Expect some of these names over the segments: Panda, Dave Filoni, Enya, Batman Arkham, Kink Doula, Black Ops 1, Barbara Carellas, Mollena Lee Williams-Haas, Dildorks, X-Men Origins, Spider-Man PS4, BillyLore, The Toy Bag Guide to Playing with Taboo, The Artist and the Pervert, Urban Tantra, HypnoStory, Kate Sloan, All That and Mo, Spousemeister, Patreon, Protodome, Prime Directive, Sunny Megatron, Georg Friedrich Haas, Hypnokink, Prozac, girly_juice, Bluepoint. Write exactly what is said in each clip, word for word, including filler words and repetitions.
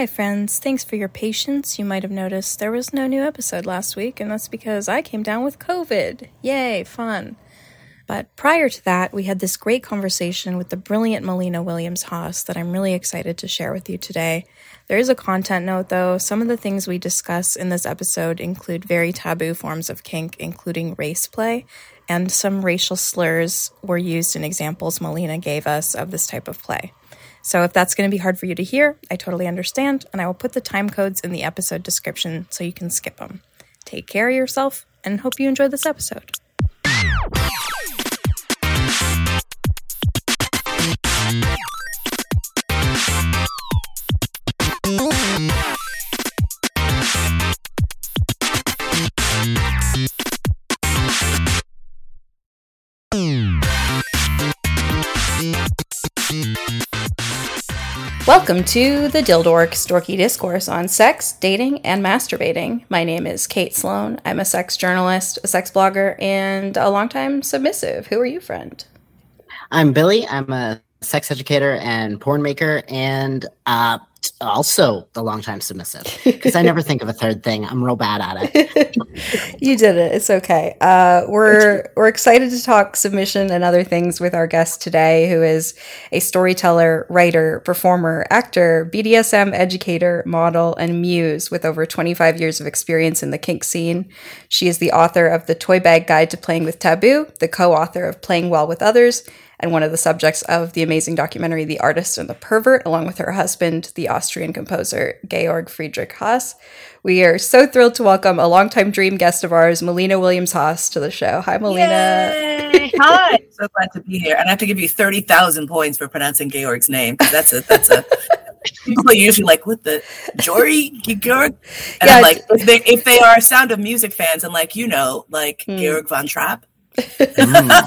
Hi friends, thanks for your patience. You might have noticed there was no new episode last week, and that's because I came down with COVID. Yay, fun. But prior to that, we had this great conversation with the brilliant Mollena Williams-Haas that I'm really excited to share with you today. There is a content note, though. Some of the things we discuss in this episode include very taboo forms of kink, including race play, and some racial slurs were used in examples Mollena gave us of this type of play. So if that's going to be hard for you to hear, I totally understand, and I will put the time codes in the episode description so you can skip them. Take care of yourself, and hope you enjoy this episode. Welcome to the Dildorks Dorky Discourse on Sex, Dating, and Masturbating. My name is Kate Sloan. I'm a sex journalist, a sex blogger, and a longtime submissive. Who are you, friend? I'm Billy. I'm a sex educator and porn maker, and uh, also a longtime submissive. Because I never think of a third thing. I'm real bad at it. You did it. It's okay. Uh, we're we're excited to talk submission and other things with our guest today, who is a storyteller, writer, performer, actor, B D S M educator, model, and muse with over twenty-five years of experience in the kink scene. She is the author of The Toy Bag Guide to Playing with Taboo, the co-author of Playing Well with Others, and one of the subjects of the amazing documentary The Artist and the Pervert, along with her husband, the Austrian composer Georg Friedrich Haas. We are so thrilled to welcome a longtime dream guest of ours, Mollena Williams-Haas, to the show. Hi, Mollena. Hi. I'm so glad to be here. And I have to give you thirty thousand points for pronouncing Georg's name. That's a, that's a, people are usually like, what the, Jory, Georg? And yeah, I'm like, if they, if they are Sound of Music fans, I'm like, you know, like mm. Georg von Trapp. Yeah,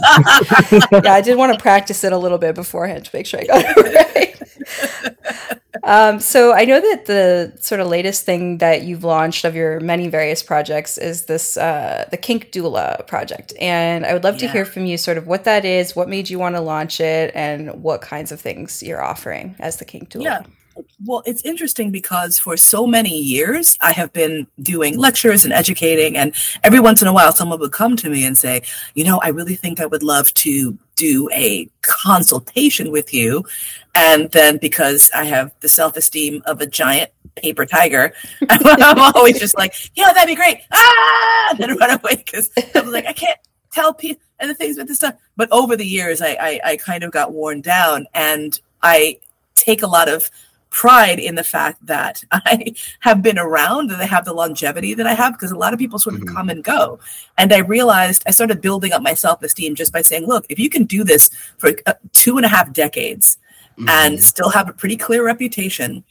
I did want to practice it a little bit beforehand to make sure I got it right. Um, so I know that the sort of latest thing that you've launched of your many various projects is this, uh, the Kink Doula project. And I would love yeah. to hear from you sort of what that is, what made you want to launch it, and what kinds of things you're offering as the Kink Doula. Yeah. Well, it's interesting because for so many years, I have been doing lectures and educating, and every once in a while, someone would come to me and say, you know, I really think I would love to do a consultation with you. And then because I have the self-esteem of a giant paper tiger, I'm always just like, yeah, that'd be great. Ah! And then run away because I'm like, I can't tell people and the things with this stuff. But over the years, I, I, I kind of got worn down, and I take a lot of pride in the fact that I have been around and I have the longevity that I have, because a lot of people sort of mm-hmm. come and go. And I realized I started building up my self-esteem just by saying, look, if you can do this for two and a half decades mm-hmm. and still have a pretty clear reputation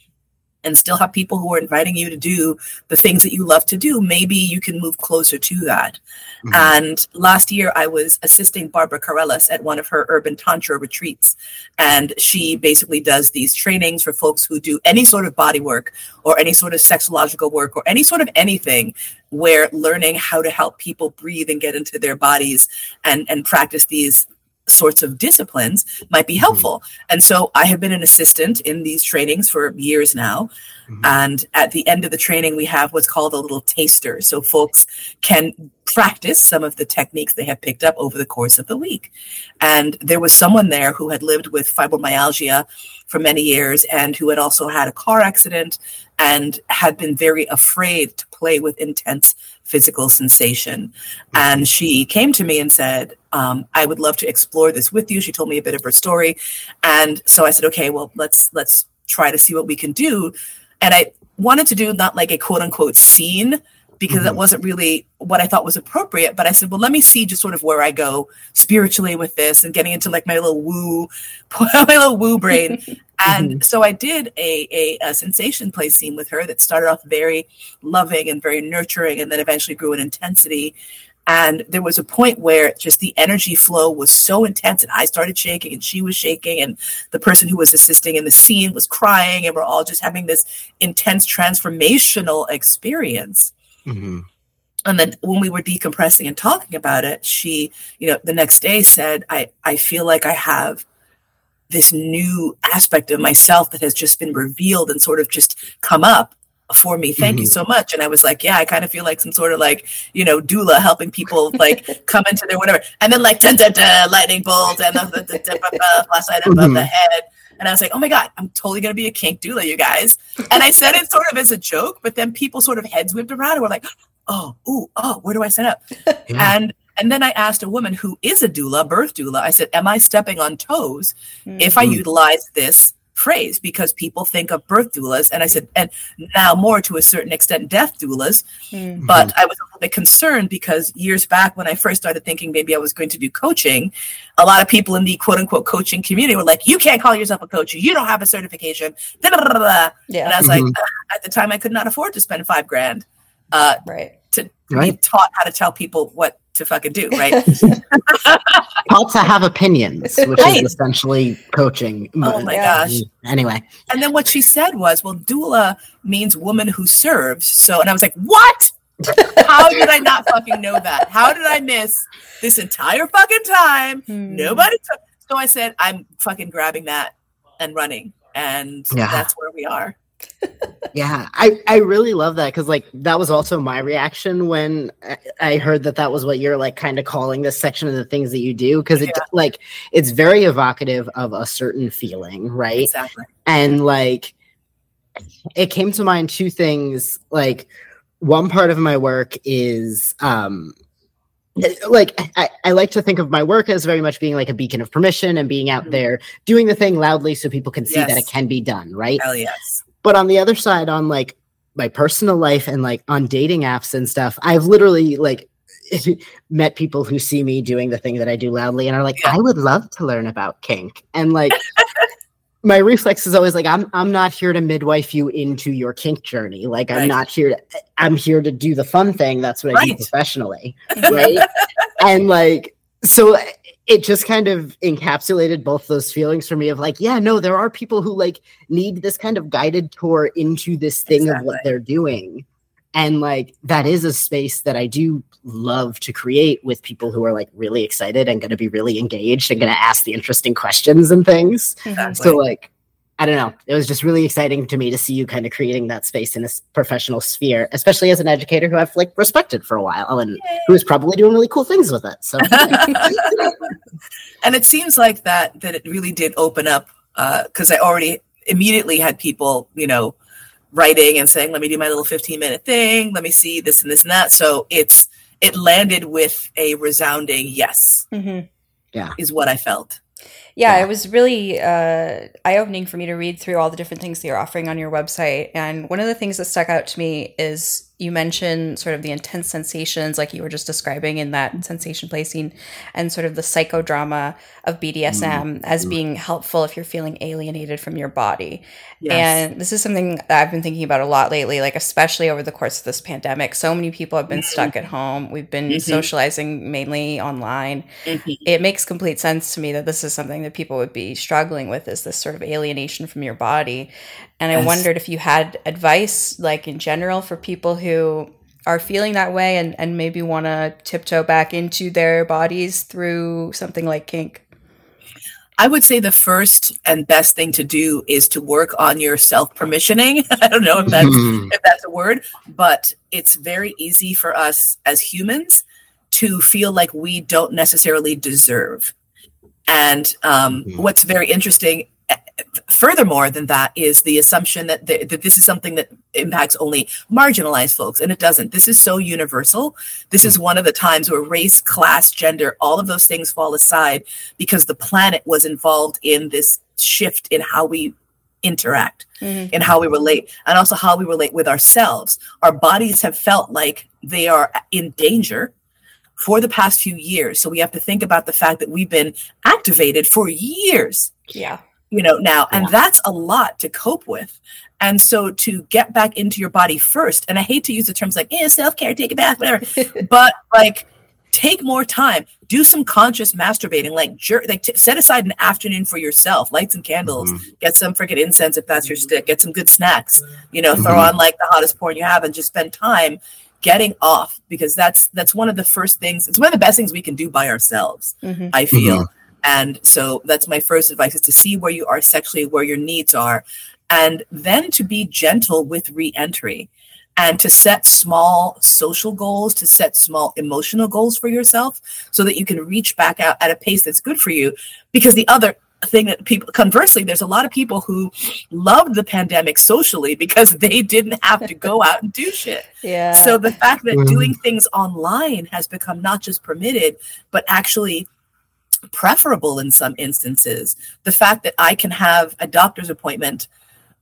and still have people who are inviting you to do the things that you love to do, maybe you can move closer to that. Mm-hmm. And last year, I was assisting Barbara Carellas at one of her Urban Tantra retreats. And she basically does these trainings for folks who do any sort of body work or any sort of sexological work or any sort of anything where learning how to help people breathe and get into their bodies and, and practice these sorts of disciplines might be helpful. Mm-hmm. And so I have been an assistant in these trainings for years now. Mm-hmm. And at the end of the training, we have what's called a little taster. So folks can practice some of the techniques they have picked up over the course of the week. And there was someone there who had lived with fibromyalgia for many years and who had also had a car accident and had been very afraid to play with intense physical sensation. And she came to me and said, um, I would love to explore this with you. She told me a bit of her story. And so I said, okay, well, let's let's try to see what we can do. And I wanted to do not like a quote unquote scene, because mm-hmm. that wasn't really what I thought was appropriate. But I said, well, let me see just sort of where I go spiritually with this and getting into like my little woo, my little woo brain. And mm-hmm. so I did a, a, a sensation play scene with her that started off very loving and very nurturing, and then eventually grew in intensity. And there was a point where just the energy flow was so intense, and I started shaking and she was shaking, and the person who was assisting in the scene was crying, and we're all just having this intense transformational experience. Mm-hmm. And then when we were decompressing and talking about it, she, you know, the next day said, I, I feel like I have this new aspect of myself that has just been revealed and sort of just come up for me. Thank mm-hmm. you so much. And I was like, yeah, I kind of feel like some sort of like, you know, doula helping people like come into their whatever. And then like dun, dun, dun, lightning bolt and the flashlight above the head. And I was like, oh my God, I'm totally going to be a kink doula, you guys. And I said it sort of as a joke, but then people sort of heads whipped around and were like, oh, ooh, oh, where do I sign up? Yeah. And and then I asked a woman who is a doula, birth doula, I said, am I stepping on toes mm-hmm. if I utilize this phrase? Because people think of birth doulas, and I said, and now more to a certain extent, death doulas. Mm-hmm. But I was a little bit concerned because years back when I first started thinking maybe I was going to do coaching, a lot of people in the quote unquote coaching community were like, you can't call yourself a coach. You don't have a certification. Yeah. And I was mm-hmm. like, uh, at the time I could not afford to spend five grand uh, right. to right. be taught how to tell people what to fucking do, right? All to have opinions, which right. is essentially coaching. Oh my yeah. gosh. Anyway. And then what she said was, well, doula means woman who serves. So, and I was like, what? How did I not fucking know that? How did I miss this entire fucking time? Hmm. Nobody took. So I said, I'm fucking grabbing that and running. And yeah. that's where we are. Yeah, I, I really love that because, like, that was also my reaction when I, I heard that that was what you're, like, kind of calling this section of the things that you do because, it yeah. like, it's very evocative of a certain feeling, right? Exactly. And, like, it came to mind two things. Like, one part of my work is, um, like, I, I like to think of my work as very much being, like, a beacon of permission and being out mm-hmm. there doing the thing loudly so people can see yes. that it can be done, right? Hell yes. But on the other side, on like my personal life and like on dating apps and stuff, I've literally like met people who see me doing the thing that I do loudly and are like, yeah. I would love to learn about kink. And like my reflex is always like, I'm I'm not here to midwife you into your kink journey. Like right. I'm not here to, I'm here to do the fun thing. That's what right. I do professionally. Right. And like, so it just kind of encapsulated both those feelings for me of like, yeah, no, there are people who like need this kind of guided tour into this thing exactly. of what they're doing. And like, that is a space that I do love to create with people who are like really excited and going to be really engaged and going to ask the interesting questions and things. Exactly. So like, I don't know. It was just really exciting to me to see you kind of creating that space in a professional sphere, especially as an educator who I've like respected for a while and Yay. Who is probably doing really cool things with it. So, and it seems like that that it really did open up because uh, I already immediately had people, you know, writing and saying, "Let me do my little fifteen minute thing. Let me see this and this and that." So it's it landed with a resounding yes, mm-hmm. yeah, is what I felt. Yeah, yeah, it was really uh, eye-opening for me to read through all the different things that you're offering on your website. And one of the things that stuck out to me is you mentioned sort of the intense sensations like you were just describing in that sensation placing and sort of the psychodrama of B D S M mm-hmm. as being helpful if you're feeling alienated from your body. Yes. And this is something that I've been thinking about a lot lately, like especially over the course of this pandemic. So many people have been mm-hmm. stuck at home. We've been mm-hmm. socializing mainly online. Mm-hmm. It makes complete sense to me that this is something that people would be struggling with, is this sort of alienation from your body. And I yes. wondered if you had advice, like in general, for people who are feeling that way and, and maybe want to tiptoe back into their bodies through something like kink. I would say the first and best thing to do is to work on your self-permissioning. I don't know if that's, if that's a word, but it's very easy for us as humans to feel like we don't necessarily deserve. And um, mm-hmm. what's very interesting, furthermore than that, is the assumption that, the, that this is something that impacts only marginalized folks, and it doesn't. This is so universal. This mm-hmm. is one of the times where race, class, gender, all of those things fall aside because the planet was involved in this shift in how we interact, mm-hmm. in how we relate, and also how we relate with ourselves. Our bodies have felt like they are in danger for the past few years. So we have to think about the fact that we've been activated for years. Yeah. You know, now, and yeah. that's a lot to cope with. And so to get back into your body first, and I hate to use the terms like, eh, self-care, take a bath, whatever, but like, take more time, do some conscious masturbating, like, jer- like t- set aside an afternoon for yourself, lights and candles, mm-hmm. get some freaking incense if that's your stick, get some good snacks, you know, mm-hmm. throw on like the hottest porn you have and just spend time getting off, because that's that's one of the first things, it's one of the best things we can do by ourselves, mm-hmm. I feel. Mm-hmm. And so that's my first advice, is to see where you are sexually, where your needs are, and then to be gentle with re-entry and to set small social goals, to set small emotional goals for yourself so that you can reach back out at a pace that's good for you. Because the other thing that people, conversely, there's a lot of people who loved the pandemic socially because they didn't have to go out and do shit. Yeah. So the fact that doing things online has become not just permitted, but actually preferable in some instances. The fact that I can have a doctor's appointment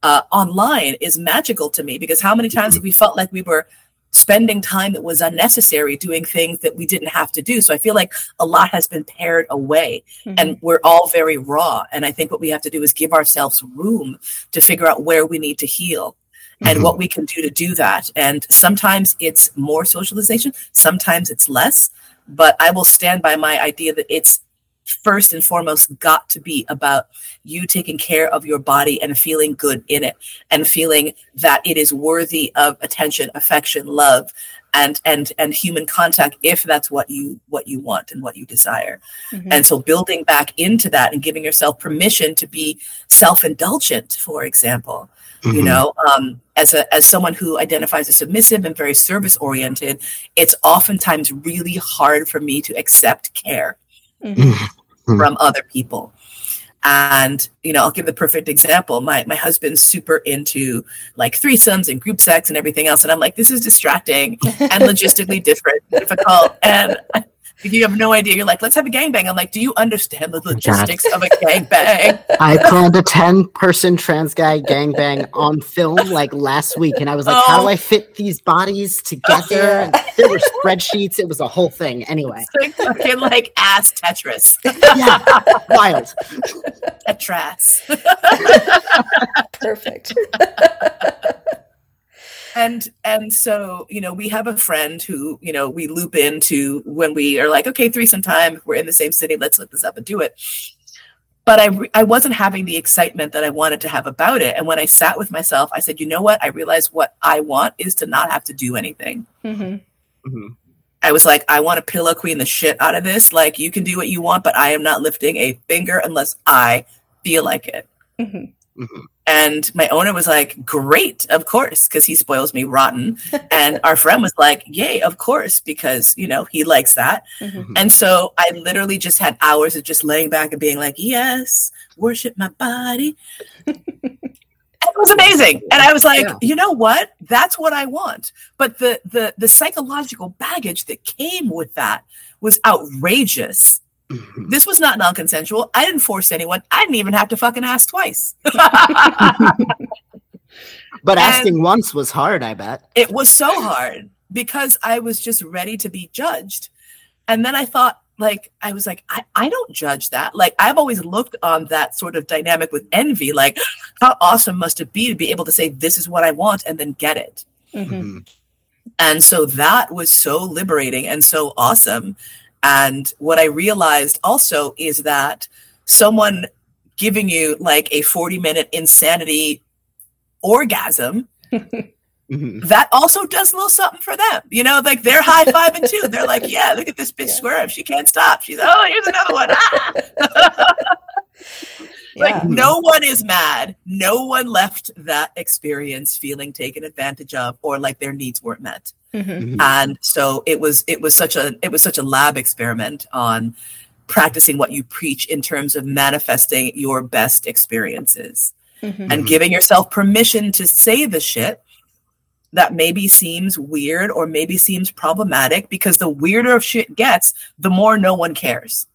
uh, online is magical to me, because how many times have we felt like we were spending time that was unnecessary doing things that we didn't have to do? So I feel like a lot has been pared away, mm-hmm. and we're all very raw. And I think what we have to do is give ourselves room to figure out where we need to heal mm-hmm. and what we can do to do that. And sometimes it's more socialization, sometimes it's less, but I will stand by my idea that it's first and foremost got to be about you taking care of your body and feeling good in it, and feeling that it is worthy of attention, affection, love, and and and human contact, if that's what you what you want and what you desire. Mm-hmm. And so building back into that and giving yourself permission to be self-indulgent, for example. Mm-hmm. You know, um, as a as someone who identifies as submissive and very service-oriented, it's oftentimes really hard for me to accept care Mm-hmm. from other people. And you know, I'll give the perfect example. My my husband's super into like threesomes and group sex and everything else, and I'm like, this is distracting and logistically different, difficult, and you have no idea. You're like, let's have a gangbang. I'm like, do you understand the logistics God. of a gangbang? I planned a ten-person trans guy gangbang on film like last week, and I was like, oh. how do I fit these bodies together? Oh, yeah. And there were spreadsheets. It was a whole thing. Anyway. It's like fucking like ass Tetris. Yeah. Wild. Tetris. Perfect. And and so, you know, we have a friend who, you know, we loop into when we are like, okay, threesome time, we're in the same city, let's look this up and do it. But I re- I wasn't having the excitement that I wanted to have about it. And when I sat with myself, I said, you know what? I realized what I want is to not have to do anything. Mm-hmm. Mm-hmm. I was like, I want to pillow queen the shit out of this. Like, you can do what you want, but I am not lifting a finger unless I feel like it. Mm-hmm. Mm-hmm. And my owner was like, great, of course, because he spoils me rotten. And our friend was like, yay, of course, because, you know, he likes that. Mm-hmm. And so I literally just had hours of just laying back and being like, yes, worship my body. It was amazing. And I was like, yeah. you know what? That's what I want. But the the the psychological baggage that came with that was outrageous. This was not non-consensual. I didn't force anyone. I didn't even have to fucking ask twice. But asking and once was hard, I bet. It was so hard because I was just ready to be judged. And then I thought, like, I was like, I, I don't judge that. Like, I've always looked on that sort of dynamic with envy. Like, how awesome must it be to be able to say, this is what I want, and then get it. Mm-hmm. And so that was so liberating and so awesome. And what I realized also is that someone giving you like a forty minute insanity orgasm, that also does a little something for them. You know, like they're high fiving too. They're like, yeah, look at this bitch yeah. squirm. She can't stop. She's, oh, here's another one. Ah! yeah. Like no one is mad. No one left that experience feeling taken advantage of or like their needs weren't met. Mm-hmm. And so it was it was such a it was such a lab experiment on practicing what you preach in terms of manifesting your best experiences mm-hmm. and giving yourself permission to say the shit that maybe seems weird or maybe seems problematic, because the weirder shit gets, the more no one cares.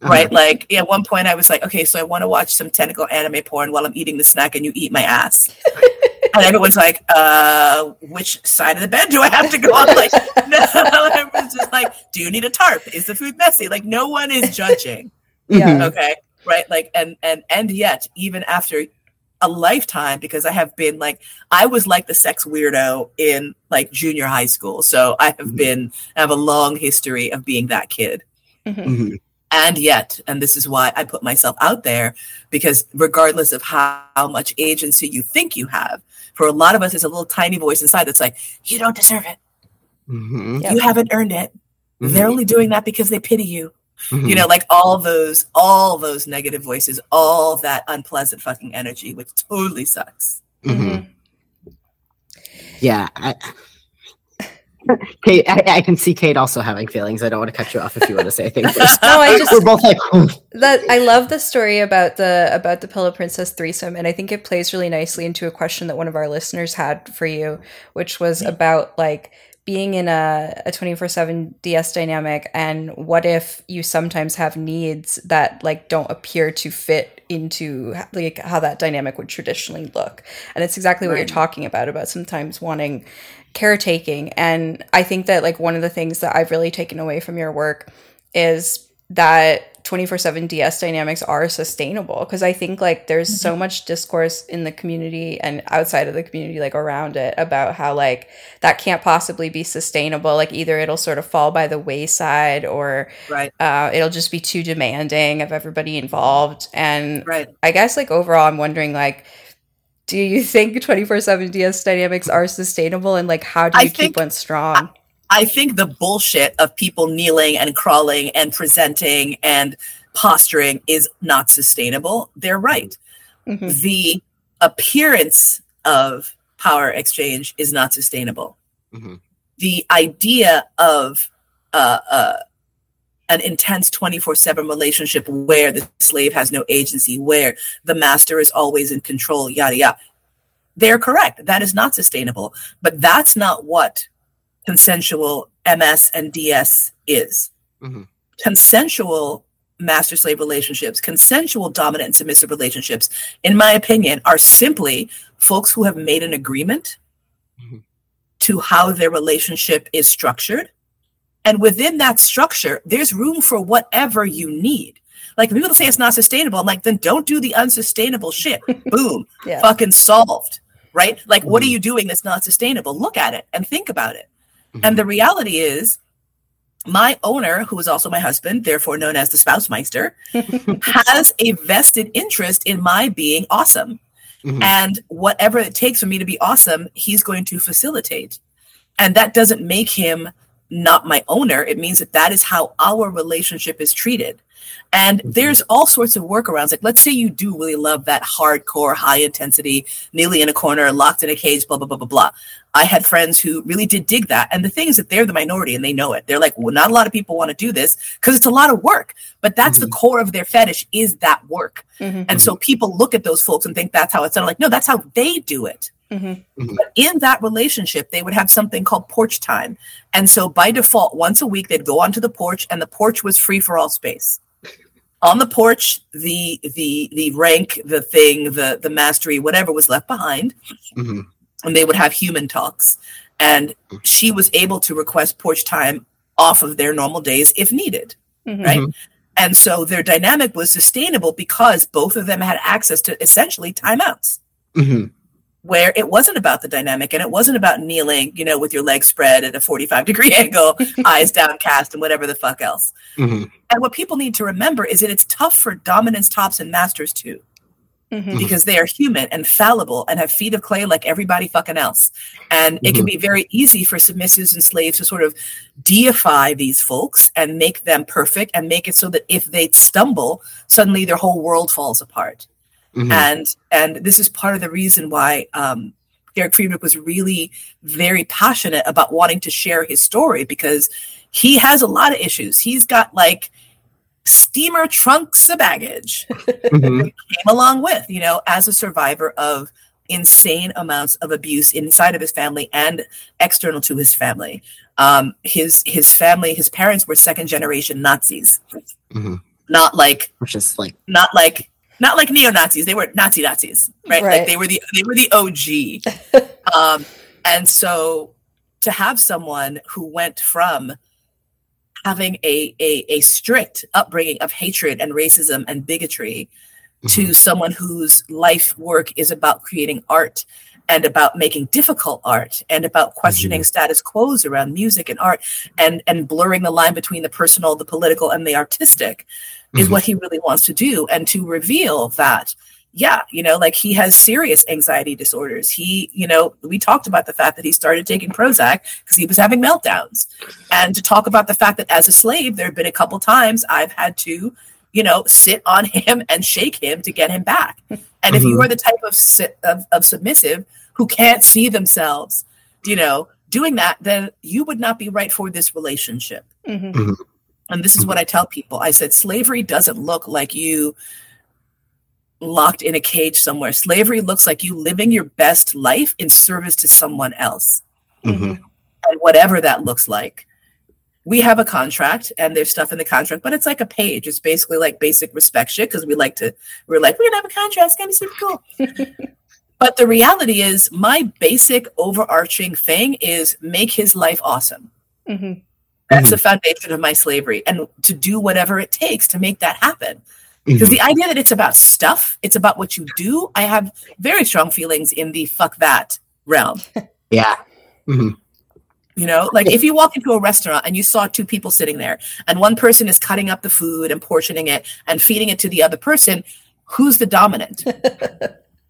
Right? Like at one point I was like, okay, so I want to watch some tentacle anime porn while I'm eating the snack and you eat my ass. And everyone's like, uh, which side of the bed do I have to go on? Like, no, everyone's just like, do you need a tarp? Is the food messy? Like, no one is judging. Yeah. Okay. Right. Like, and, and, and yet, even after a lifetime, because I have been like, I was like the sex weirdo in like junior high school. So I have been, I have a long history of being that kid. Mm-hmm. Mm-hmm. And yet, and this is why I put myself out there, because regardless of how, how much agency you think you have, for a lot of us, it's a little tiny voice inside that's like, you don't deserve it. Mm-hmm. Yep. You haven't earned it. Mm-hmm. They're only doing that because they pity you. Mm-hmm. You know, like all those, all those negative voices, all that unpleasant fucking energy, which totally sucks. Mm-hmm. Yeah. I, Kate, I, I can see Kate also having feelings. I don't want to cut you off if you want to say things. First. No, I just, we're both like that. I love the story about the about the Pillow Princess threesome, and I think it plays really nicely into a question that one of our listeners had for you, which was yeah. about like being in a a twenty-four seven D S dynamic, and what if you sometimes have needs that like don't appear to fit into like how that dynamic would traditionally look. And it's exactly right. what you're talking about about sometimes wanting caretaking. And I think that like one of the things that I've really taken away from your work is that twenty-four seven D S dynamics are sustainable, because I think like there's mm-hmm. so much discourse in the community and outside of the community like around it about how like that can't possibly be sustainable, like either it'll sort of fall by the wayside or right. uh, it'll just be too demanding of everybody involved. And right. I guess like overall I'm wondering like, do you think twenty-four seven D S dynamics are sustainable, and like how do you I keep think, one strong? I, I think the bullshit of people kneeling and crawling and presenting and posturing is not sustainable. They're right. Mm-hmm. The appearance of power exchange is not sustainable. Mm-hmm. The idea of uh, uh, an intense twenty-four seven relationship where the slave has no agency, where the master is always in control, yada, yada. They're correct. That is not sustainable. But that's not what consensual M S and D S is. Mm-hmm. Consensual master-slave relationships, consensual dominant and submissive relationships, in my opinion, are simply folks who have made an agreement mm-hmm. to how their relationship is structured. And within that structure, there's room for whatever you need. Like, people say it's not sustainable. I'm like, then don't do the unsustainable shit. Boom. Yeah. Fucking solved. Right? Like, mm-hmm. what are you doing that's not sustainable? Look at it and think about it. Mm-hmm. And the reality is, my owner, who is also my husband, therefore known as the Spousemeister, has a vested interest in my being awesome. Mm-hmm. And whatever it takes for me to be awesome, he's going to facilitate. And that doesn't make him not my owner. It means that that is how our relationship is treated. And there's all sorts of workarounds. Like, let's say you do really love that hardcore, high intensity, nearly in a corner, locked in a cage, blah, blah, blah, blah, blah. I had friends who really did dig that. And the thing is that they're the minority and they know it. They're like, well, not a lot of people want to do this because it's a lot of work. But that's mm-hmm. the core of their fetish, is that work. Mm-hmm. And so people look at those folks and think that's how it's done. Like, no, that's how they do it. Mm-hmm. Mm-hmm. But in that relationship, they would have something called porch time. And so by default, once a week, they'd go onto the porch, and the porch was free for all space. On the porch, the the the rank, the thing, the, the mastery, whatever was left behind. Mm-hmm. And they would have human talks. And she was able to request porch time off of their normal days if needed. Mm-hmm. Right. Mm-hmm. And so their dynamic was sustainable because both of them had access to essentially timeouts. Mm-hmm. Where it wasn't about the dynamic, and it wasn't about kneeling, you know, with your legs spread at a forty-five degree angle, eyes downcast, and whatever the fuck else. Mm-hmm. And what people need to remember is that it's tough for dominants, tops, and masters too, mm-hmm. because they are human and fallible and have feet of clay like everybody fucking else. And mm-hmm. it can be very easy for submissives and slaves to sort of deify these folks and make them perfect and make it so that if they stumble, suddenly their whole world falls apart. Mm-hmm. And and this is part of the reason why um, Georg Friedrich was really very passionate about wanting to share his story, because he has a lot of issues. He's got like steamer trunks of baggage mm-hmm. that he came along with, you know, as a survivor of insane amounts of abuse inside of his family and external to his family. Um, his his family, his parents were second generation Nazis, mm-hmm. not like which is like not like. Not like neo-Nazis. They were Nazi Nazis, right? Right. Like they were the they were the O G. um, and so to have someone who went from having a, a, a strict upbringing of hatred and racism and bigotry mm-hmm. to someone whose life work is about creating art and about making difficult art and about questioning mm-hmm. status quos around music and art and, and blurring the line between the personal, the political, and the artistic. Is mm-hmm. what he really wants to do, and to reveal that yeah, you know, like he has serious anxiety disorders. He, you know, we talked about the fact that he started taking Prozac because he was having meltdowns. And to talk about the fact that as a slave, there have been a couple times I've had to, you know, sit on him and shake him to get him back. And mm-hmm. if you are the type of, of, of submissive who can't see themselves, you know, doing that, then you would not be right for this relationship. Mm-hmm. Mm-hmm. And this is what I tell people. I said, slavery doesn't look like you locked in a cage somewhere. Slavery looks like you living your best life in service to someone else. Mm-hmm. And whatever that looks like. We have a contract and there's stuff in the contract, but it's like a page. It's basically like basic respect shit because we like to, we're like, we're going to have a contract. It's going to be super cool. But the reality is my basic overarching thing is make his life awesome. Mm-hmm. That's the foundation of my slavery, and to do whatever it takes to make that happen. Because mm-hmm. the idea that it's about stuff, it's about what you do. I have very strong feelings in the fuck that realm. Yeah. Mm-hmm. You know, like if you walk into a restaurant and you saw two people sitting there and one person is cutting up the food and portioning it and feeding it to the other person, who's the dominant?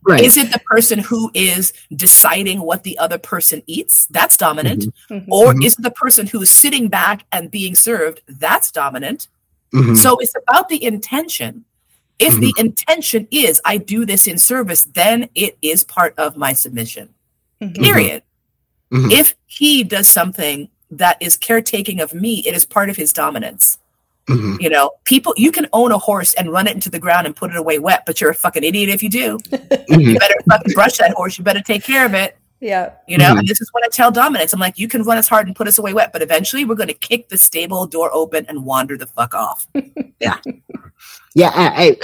Right. Is it the person who is deciding what the other person eats? That's dominant. Mm-hmm. Or mm-hmm. is it the person who is sitting back and being served? That's dominant. Mm-hmm. So it's about the intention. If mm-hmm. the intention is I do this in service, then it is part of my submission. Mm-hmm. Period. Mm-hmm. If he does something that is caretaking of me, it is part of his dominance. Mm-hmm. You know, people, you can own a horse and run it into the ground and put it away wet, but you're a fucking idiot if you do. Mm-hmm. You better fucking brush that horse. You better take care of it. Yeah. You know, mm-hmm. and this is what I tell dominance. I'm like, you can run us hard and put us away wet, but eventually we're going to kick the stable door open and wander the fuck off. Yeah. Yeah. I, I,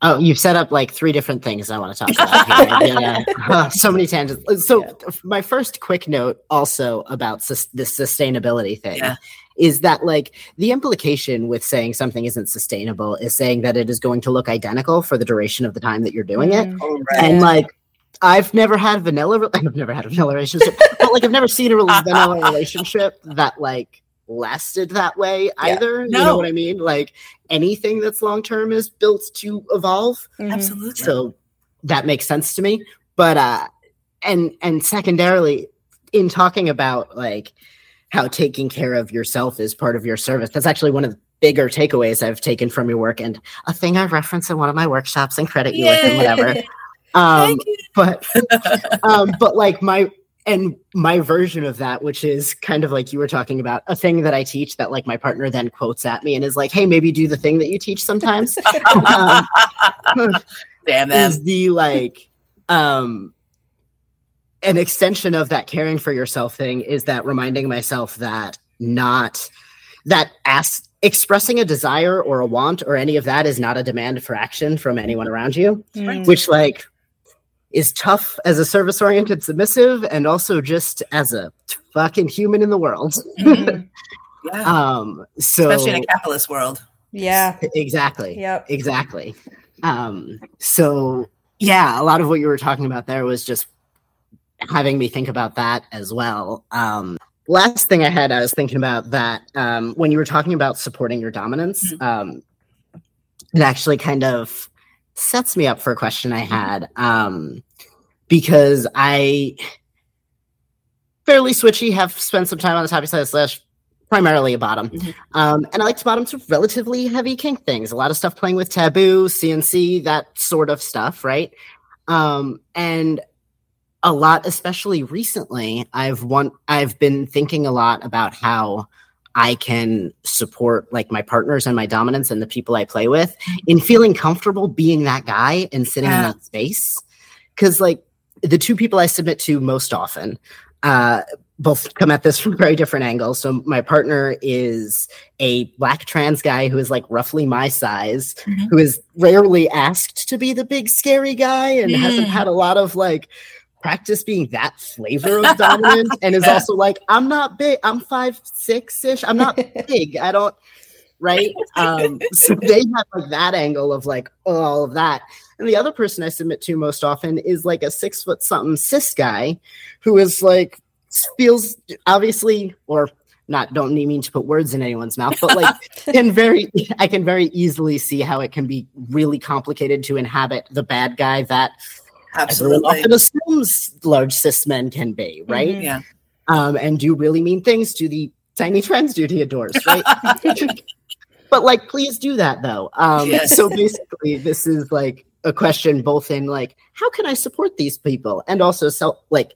oh, you've set up like three different things I want to talk about here. Yeah, uh, so many tangents. So yeah. My first quick note also about sus- this sustainability thing. Yeah. Is that like the implication with saying something isn't sustainable is saying that it is going to look identical for the duration of the time that you're doing it. Mm-hmm. Right. And like, I've never had vanilla, I've never had a vanilla relationship, but like I've never seen a vanilla relationship that like lasted that way yeah. either. No. You know what I mean? Like anything that's long-term is built to evolve. Mm-hmm. Absolutely. So that makes sense to me. But, uh, and, and secondarily in talking about like, how taking care of yourself is part of your service. That's actually one of the bigger takeaways I've taken from your work and a thing I reference in one of my workshops and credit you Yay. With and whatever. Um, but, um, but like my, and my version of that, which is kind of like you were talking about a thing that I teach that like my partner then quotes at me and is like, hey, maybe do the thing that you teach sometimes. um, Damn that. Is the like, um, an extension of that caring for yourself thing is that reminding myself that not that as expressing a desire or a want or any of that is not a demand for action from anyone around you, mm. which like is tough as a service oriented submissive and also just as a fucking human in the world. Mm. Yeah. Um, so especially in a capitalist world. Yeah, exactly. Yep. Exactly. Um, so yeah, a lot of what you were talking about there was just having me think about that as well. Um, last thing I had, I was thinking about that um, when you were talking about supporting your dominance, mm-hmm. um, it actually kind of sets me up for a question I had um, because I fairly switchy have spent some time on the topic side slash primarily a bottom. Mm-hmm. Um, and I like to bottom to relatively heavy kink things, a lot of stuff playing with taboo, C N C, that sort of stuff, right? Um, and a lot, especially recently, I've want, I've been thinking a lot about how I can support like my partners and my dominance and the people I play with in feeling comfortable being that guy and sitting yeah. in that space. Because like the two people I submit to most often uh, both come at this from very different angles. So my partner is a black trans guy who is like roughly my size, mm-hmm. who is rarely asked to be the big scary guy and mm. hasn't had a lot of like practice being that flavor of dominant and is also like, I'm not big. I'm five, six ish. I'm not big. I don't. Right. Um, so they have like that angle of like all of that. And the other person I submit to most often is like a six foot something cis guy who is like, feels obviously, or not don't mean to put words in anyone's mouth, but like can very I can very easily see how it can be really complicated to inhabit the bad guy that absolutely everyone often assumes large cis men can be, right? Mm-hmm, yeah. Um, and do really mean things to the tiny transduty adores, right? But like, please do that though. Um, yes. So basically, this is like a question both in like, how can I support these people, and also so like,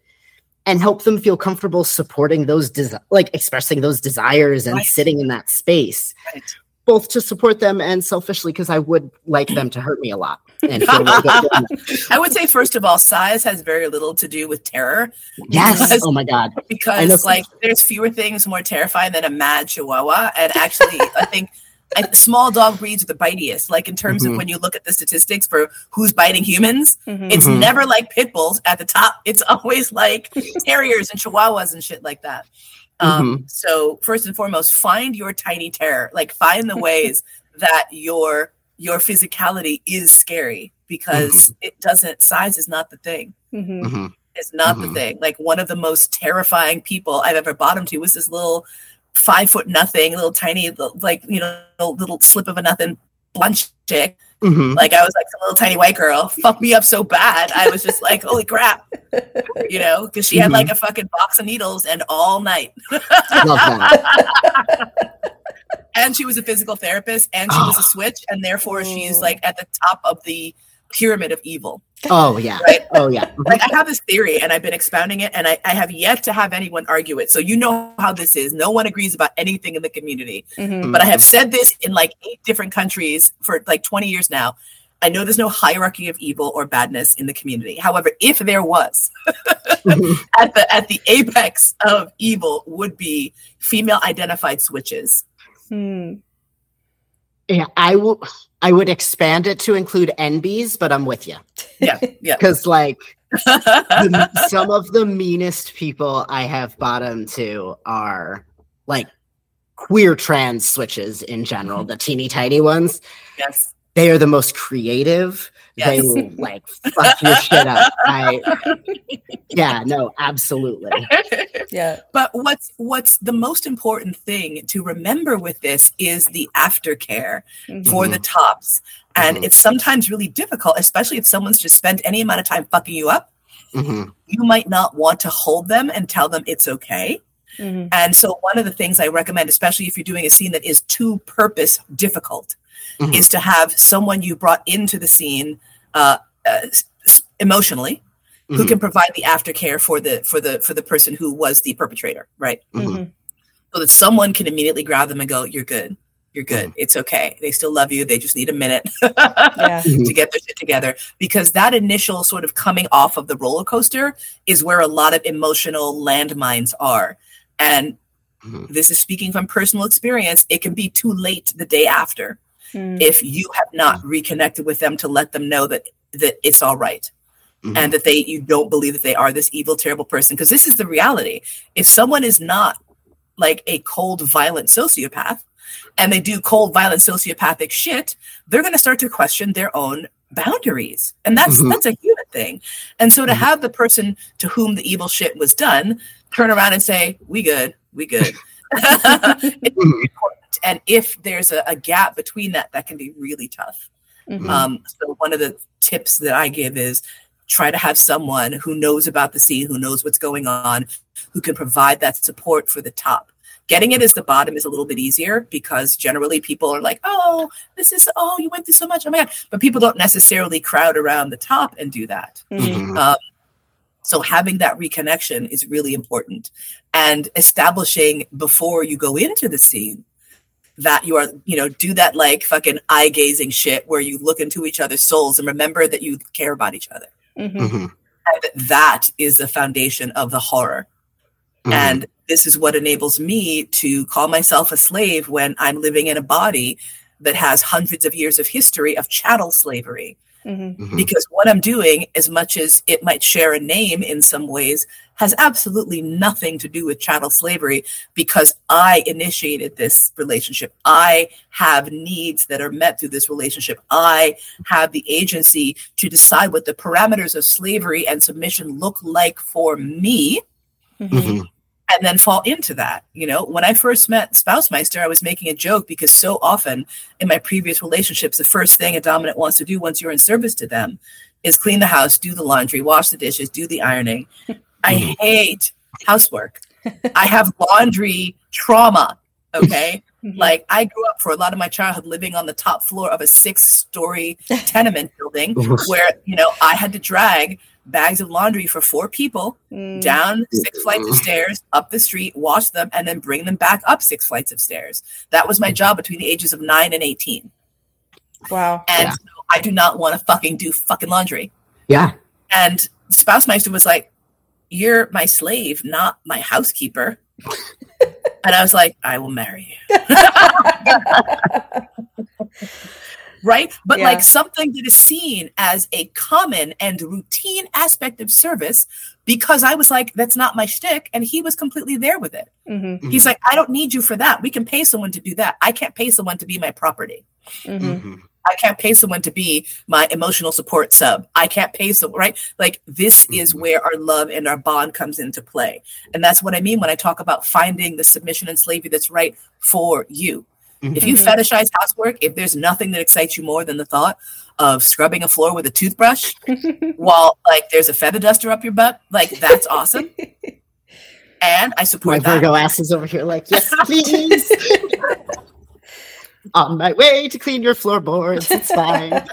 and help them feel comfortable supporting those desi- like expressing those desires and right. sitting in that space, right. both to support them and selfishly because I would like them to hurt me a lot. And feel really good doing that. I would say first of all, size has very little to do with terror. Yes. Because, oh my God. Because like there's fewer things more terrifying than a mad chihuahua, and actually I think. I, small dog breeds are the bitiest. Like in terms mm-hmm. of when you look at the statistics for who's biting humans, mm-hmm. it's mm-hmm. never like pit bulls at the top. It's always like terriers and chihuahuas and shit like that. Um, mm-hmm. So first and foremost, find your tiny terror. Like find the ways that your your physicality is scary, because mm-hmm. it doesn't. Size is not the thing. Mm-hmm. Mm-hmm. It's not mm-hmm. the thing. Like one of the most terrifying people I've ever bottomed to was this little. Five foot nothing, little tiny, like, you know, little slip of a nothing blunt chick. Mm-hmm. Like I was like a little tiny white girl, fucked me up so bad. I was just like, holy crap, you know, because she mm-hmm. had like a fucking box of needles and all night. And she was a physical therapist and she oh. was a switch. And therefore she's like at the top of the pyramid of evil. Oh yeah. Right? Oh yeah. Like I have this theory and I've been expounding it, and I, I have yet to have anyone argue it. So you know how this is. No one agrees about anything in the community, mm-hmm. but I have said this in like eight different countries for like twenty years now. I know there's no hierarchy of evil or badness in the community. However, if there was mm-hmm. at the, at the apex of evil would be female identified switches. Hmm. Yeah, I will. I would expand it to include N Bs, but I'm with you. Yeah, yeah. Because like the, some of the meanest people I have bottomed to are like queer trans switches in general, mm-hmm. the teeny tiny ones. Yes, they are the most creative. Yes. They will like fuck your shit up. I, yeah, no, absolutely. Yeah. But what's what's the most important thing to remember with this is the aftercare mm-hmm. for the tops. And mm-hmm. it's sometimes really difficult, especially if someone's just spent any amount of time fucking you up. Mm-hmm. You might not want to hold them and tell them it's okay. Mm-hmm. And so one of the things I recommend, especially if you're doing a scene that is to purpose difficult, mm-hmm. is to have someone you brought into the scene uh, uh, emotionally mm-hmm. who can provide the aftercare for the for the for the person who was the perpetrator, right? Mm-hmm. So that someone can immediately grab them and go, "You're good. You're good. Mm-hmm. It's okay. They still love you. They just need a minute yeah. to get their shit together." Because that initial sort of coming off of the roller coaster is where a lot of emotional landmines are. And mm-hmm. this is speaking from personal experience. It can be too late the day after mm-hmm. if you have not reconnected with them to let them know that, that it's all right. Mm-hmm. And that they you don't believe that they are this evil, terrible person. Because this is the reality. If someone is not like a cold, violent sociopath, and they do cold, violent, sociopathic shit, they're going to start to question their own boundaries. And that's mm-hmm. that's a human thing. And so to mm-hmm. have the person to whom the evil shit was done turn around and say, we good, we good. It's important. And if there's a, a gap between that, that can be really tough. Mm-hmm. Um, so one of the tips that I give is try to have someone who knows about the scene, who knows what's going on, who can provide that support for the top. Getting it as the bottom is a little bit easier because generally people are like, oh, this is, oh, you went through so much. Oh, my God. But people don't necessarily crowd around the top and do that. Mm-hmm. Um, so having that reconnection is really important. And establishing before you go into the scene that you are, you know, do that like fucking eye gazing shit where you look into each other's souls and remember that you care about each other. Mm-hmm. Mm-hmm. And that is the foundation of the horror. Mm-hmm. And this is what enables me to call myself a slave when I'm living in a body that has hundreds of years of history of chattel slavery. Mm-hmm. Mm-hmm. Because what I'm doing, as much as it might share a name in some ways, has absolutely nothing to do with chattel slavery because I initiated this relationship. I have needs that are met through this relationship. I have the agency to decide what the parameters of slavery and submission look like for me. Mm-hmm. and then fall into that. You know, when I first met Spousemeister, I was making a joke because so often in my previous relationships, the first thing a dominant wants to do once you're in service to them is clean the house, do the laundry, wash the dishes, do the ironing. I hate housework. I have laundry trauma. Okay. Like, I grew up for a lot of my childhood living on the top floor of a six-story tenement building where, you know, I had to drag bags of laundry for four people mm. down six flights of stairs, up the street, wash them, and then bring them back up six flights of stairs. That was my job between the ages of nine and eighteen. Wow. And yeah. so I do not want to fucking do fucking laundry. Yeah. And Spousemeister was like, "You're my slave, not my housekeeper." And I was like, "I will marry you." Right? But yeah. like something that is seen as a common and routine aspect of service, because I was like, that's not my shtick. And he was completely there with it. Mm-hmm. He's like, "I don't need you for that. We can pay someone to do that. I can't pay someone to be my property. Mm-hmm. Mm-hmm. I can't pay someone to be my emotional support sub. I can't pay someone," right? Like, this is where our love and our bond comes into play. And that's what I mean when I talk about finding the submission and slavery that's right for you. Mm-hmm. If you fetishize housework, if there's nothing that excites you more than the thought of scrubbing a floor with a toothbrush while, like, there's a feather duster up your butt, like, that's awesome. And I support my that. My Virgo ass is over here like, "Yes, please." On my way to clean your floorboards. It's fine.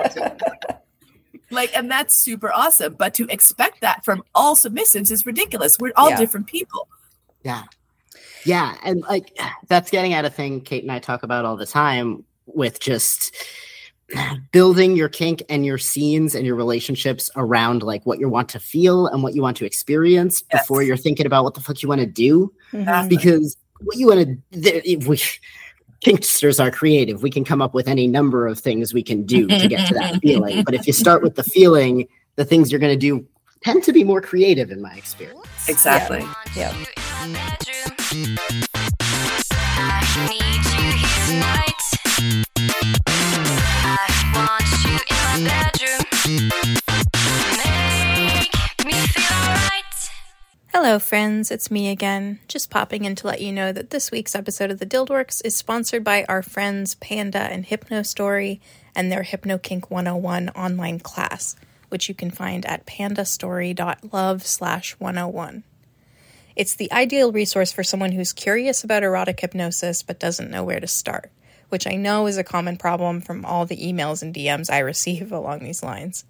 Like, and that's super awesome. But to expect that from all submissives is ridiculous. We're all yeah. different people. Yeah. Yeah. And like, that's getting at a thing Kate and I talk about all the time with just building your kink and your scenes and your relationships around like what you want to feel and what you want to experience yes. before you're thinking about what the fuck you want to do. Mm-hmm. Because what you want to, if we, Kinksters are creative. We can come up with any number of things we can do to get to that feeling. But if you start with the feeling, the things you're going to do tend to be more creative in my experience. Exactly. Yeah. Hello friends, it's me again, just popping in to let you know that this week's episode of the Dildorks is sponsored by our friends Panda and HypnoStory and their Hypnokink one oh one online class, which you can find at pandastory dot love slash one oh one. It's the ideal resource for someone who's curious about erotic hypnosis but doesn't know where to start, which I know is a common problem from all the emails and D Ms I receive along these lines.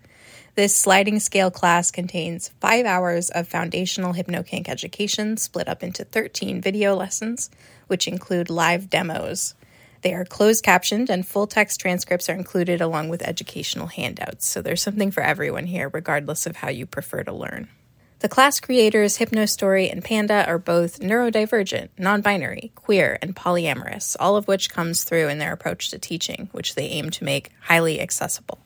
This sliding scale class contains five hours of foundational hypnokink education split up into thirteen video lessons, which include live demos. They are closed captioned and full text transcripts are included along with educational handouts, so there's something for everyone here regardless of how you prefer to learn. The class creators HypnoStory and Panda are both neurodivergent, non-binary, queer, and polyamorous, all of which comes through in their approach to teaching, which they aim to make highly accessible.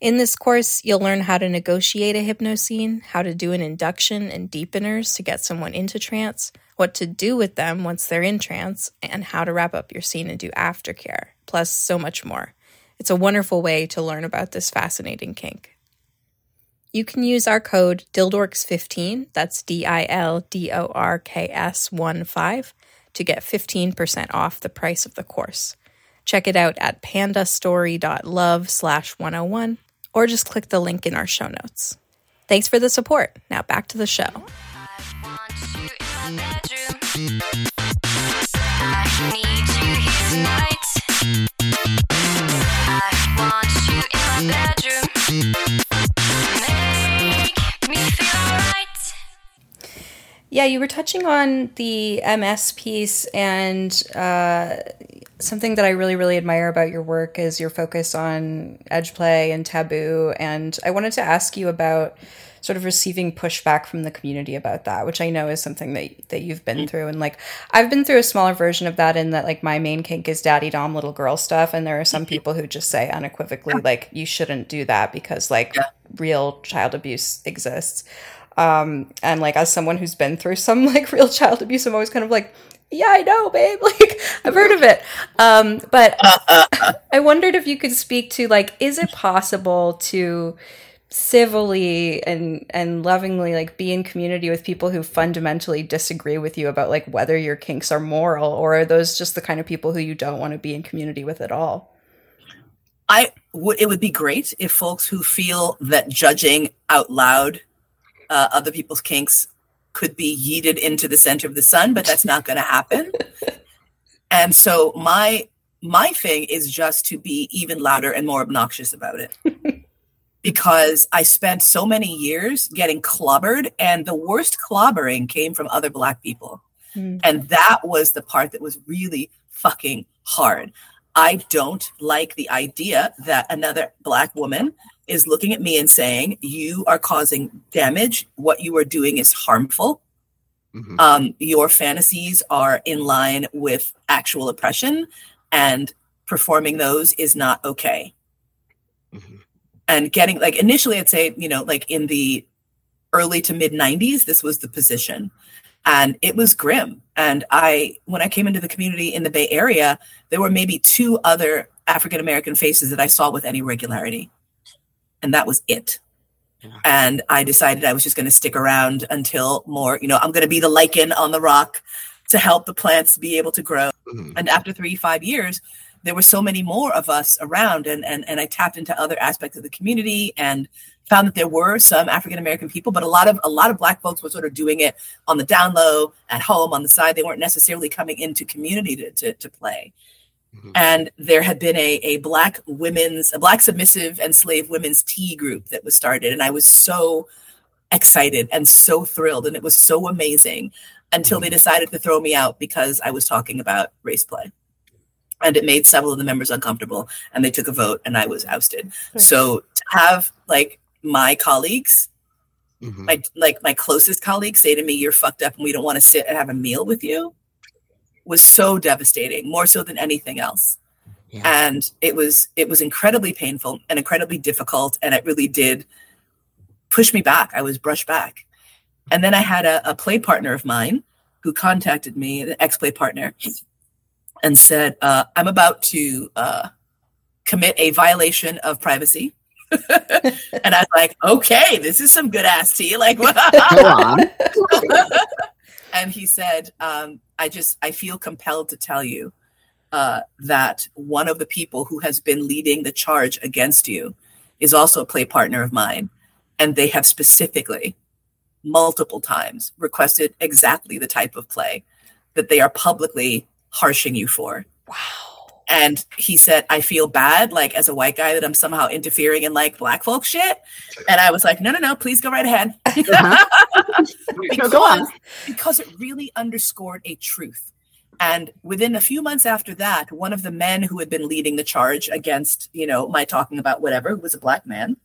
In this course, you'll learn how to negotiate a hypnoscene, how to do an induction and deepeners to get someone into trance, what to do with them once they're in trance, and how to wrap up your scene and do aftercare, plus so much more. It's a wonderful way to learn about this fascinating kink. You can use our code D I L D O R K S fifteen, that's D I L D O R K S one five, to get fifteen percent off the price of the course. Check it out at pandastory dot love slash one oh one. Or just click the link in our show notes. Thanks for the support. Now back to the show. Yeah, you were touching on the M S piece, and uh, something that I really, really admire about your work is your focus on edge play and taboo. And I wanted to ask you about sort of receiving pushback from the community about that, which I know is something that that you've been mm-hmm. through. And like, I've been through a smaller version of that in that like my main kink is daddy dom little girl stuff. And there are some people who just say unequivocally, like, you shouldn't do that because like yeah. real child abuse exists. Um, and like, as someone who's been through some like real child abuse, I'm always kind of like, yeah, I know, babe. Like, I've heard of it. Um, but I wondered if you could speak to like, is it possible to civilly and and lovingly like be in community with people who fundamentally disagree with you about like whether your kinks are moral, or are those just the kind of people who you don't want to be in community with at all? I would, it would be great if folks who feel that judging out loud uh, other people's kinks could be yeeted into the center of the sun, but that's not going to happen. And so my my thing is just to be even louder and more obnoxious about it. Because I spent so many years getting clobbered, and the worst clobbering came from other Black people. Mm. And that was the part that was really fucking hard. I don't like the idea that another Black woman is looking at me and saying, you are causing damage. What you are doing is harmful. Mm-hmm. Um, your fantasies are in line with actual oppression, and performing those is not okay. Mm-hmm. And getting, like, initially I'd say, you know, like in the early to mid nineties, this was the position, and it was grim. And I, when I came into the community in the Bay Area, there were maybe two other African-American faces that I saw with any regularity. And that was it. Yeah. And I decided I was just going to stick around until more, you know, I'm going to be the lichen on the rock to help the plants be able to grow. Mm-hmm. And after three, five years, there were so many more of us around, and, and, and I tapped into other aspects of the community and found that there were some African-American people, but a lot of, a lot of Black folks were sort of doing it on the down low, at home, on the side. They weren't necessarily coming into community to, to, to play. Mm-hmm. And there had been a, a Black women's, a Black submissive and slave women's tea group that was started. And I was so excited and so thrilled. And it was so amazing until mm-hmm. they decided to throw me out because I was talking about race play. And it made several of the members uncomfortable, and they took a vote, and I was ousted. Right. So to have like my colleagues, mm-hmm. my like my closest colleagues say to me, you're fucked up and we don't want to sit and have a meal with you, was so devastating, more so than anything else. Yeah. And it was it was incredibly painful and incredibly difficult, and it really did push me back. I was brushed back. And then I had a, a play partner of mine who contacted me, an ex-play partner, and said, uh, I'm about to uh, commit a violation of privacy. And I was like, okay, this is some good ass tea. Like, go on. And he said, um, I just, I feel compelled to tell you uh, that one of the people who has been leading the charge against you is also a play partner of mine. And they have specifically multiple times requested exactly the type of play that they are publicly harshing you for. Wow. And he said, I feel bad, like as a white guy, that I'm somehow interfering in like Black folk shit. And I was like, no, no, no, please go right ahead. Uh-huh. because, go on. Because it really underscored a truth. And within a few months after that, one of the men who had been leading the charge against, you know, my talking about whatever, who was a Black man,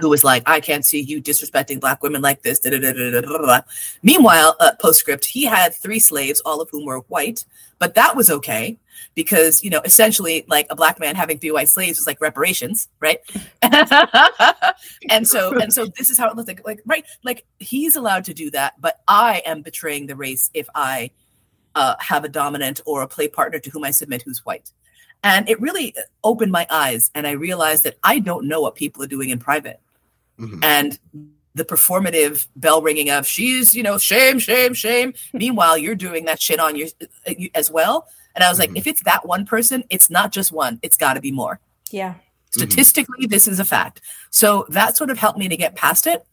who was like, I can't see you disrespecting Black women like this. Da, da, da, da, da, da. Meanwhile, uh, postscript, he had three slaves, all of whom were white, but that was okay because, you know, essentially like a Black man having three white slaves was like reparations, right? and so, and so this is how it looked like, like, right? Like he's allowed to do that, but I am betraying the race if I uh, have a dominant or a play partner to whom I submit who's white. And it really opened my eyes, and I realized that I don't know what people are doing in private. Mm-hmm. And the performative bell ringing of she's, you know, shame, shame, shame. Meanwhile, you're doing that shit on your uh, you, as well. And I was mm-hmm. like, if it's that one person, it's not just one. It's got to be more. Yeah. Statistically, mm-hmm. this is a fact. So that sort of helped me to get past it.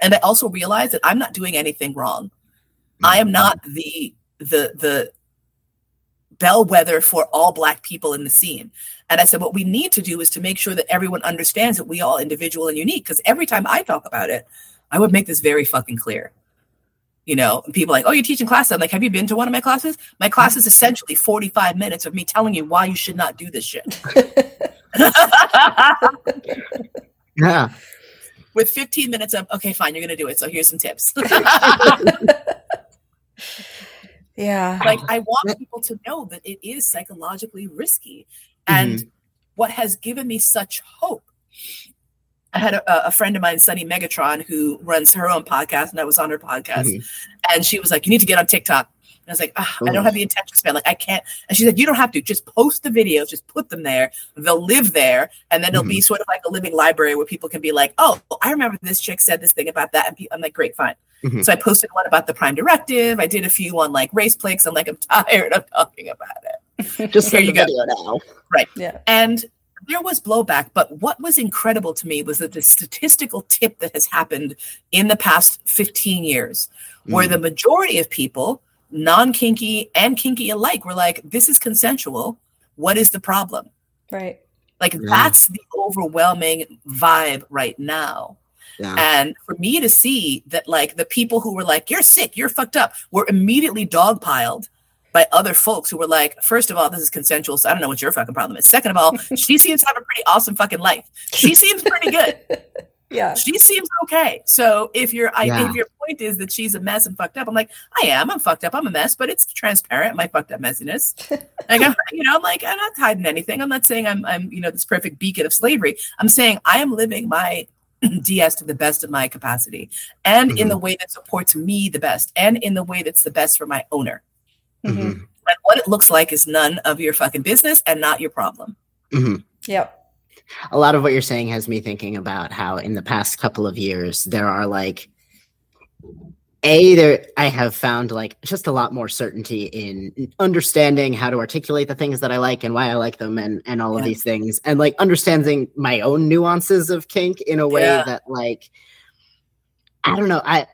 And I also realized that I'm not doing anything wrong. Mm-hmm. I am not the the the. bellwether for all Black people in the scene. And I said, what we need to do is to make sure that everyone understands that we all individual and unique. Because every time I talk about it, I would make this very fucking clear. You know, people are like, oh, you're teaching classes. I'm like, have you been to one of my classes? My class is essentially forty-five minutes of me telling you why you should not do this shit. Yeah. With fifteen minutes of, okay, fine, you're going to do it. So here's some tips. Yeah. Like I want people to know that it is psychologically risky. And mm-hmm. what has given me such hope. I had a, a friend of mine, Sunny Megatron, who runs her own podcast, and I was on her podcast. Mm-hmm. And she was like, you need to get on TikTok. And I was like, ah, I don't have the attention span. Like, I can't. And she said, you don't have to. Just post the videos. Just put them there. They'll live there. And then it'll mm-hmm. be sort of like a living library where people can be like, oh, I remember this chick said this thing about that. And I'm like, great, fine. Mm-hmm. So I posted one about the Prime Directive. I did a few on like race play. I'm like, I'm tired of talking about it. Just here you go. Video now. Right. Yeah. And there was blowback, but what was incredible to me was that the statistical tip that has happened in the past fifteen years, mm. where the majority of people, non-kinky and kinky alike, were like, this is consensual. What is the problem? Right. Like, yeah. that's the overwhelming vibe right now. Yeah. And for me to see that, like, the people who were like, you're sick, you're fucked up, were immediately dogpiled by other folks who were like, first of all, this is consensual, so I don't know what your fucking problem is. Second of all, she seems to have a pretty awesome fucking life. She seems pretty good. Yeah. She seems okay. So if your yeah. if your point is that she's a mess and fucked up, I'm like, I am. I'm fucked up. I'm a mess, but it's transparent, my fucked up messiness. Like, I'm, you know, I'm like, I'm not hiding anything. I'm not saying I'm, I'm, you know, this perfect beacon of slavery. I'm saying I am living my D S to the best of my capacity and mm-hmm. in the way that supports me the best and in the way that's the best for my owner. Mm-hmm. And what it looks like is none of your fucking business and not your problem. Mm-hmm. Yep. A lot of what you're saying has me thinking about how in the past couple of years, there are like, A, there I have found like just a lot more certainty in understanding how to articulate the things that I like and why I like them and, and all yeah. of these things. And like understanding my own nuances of kink in a way yeah. that like, I don't know, I...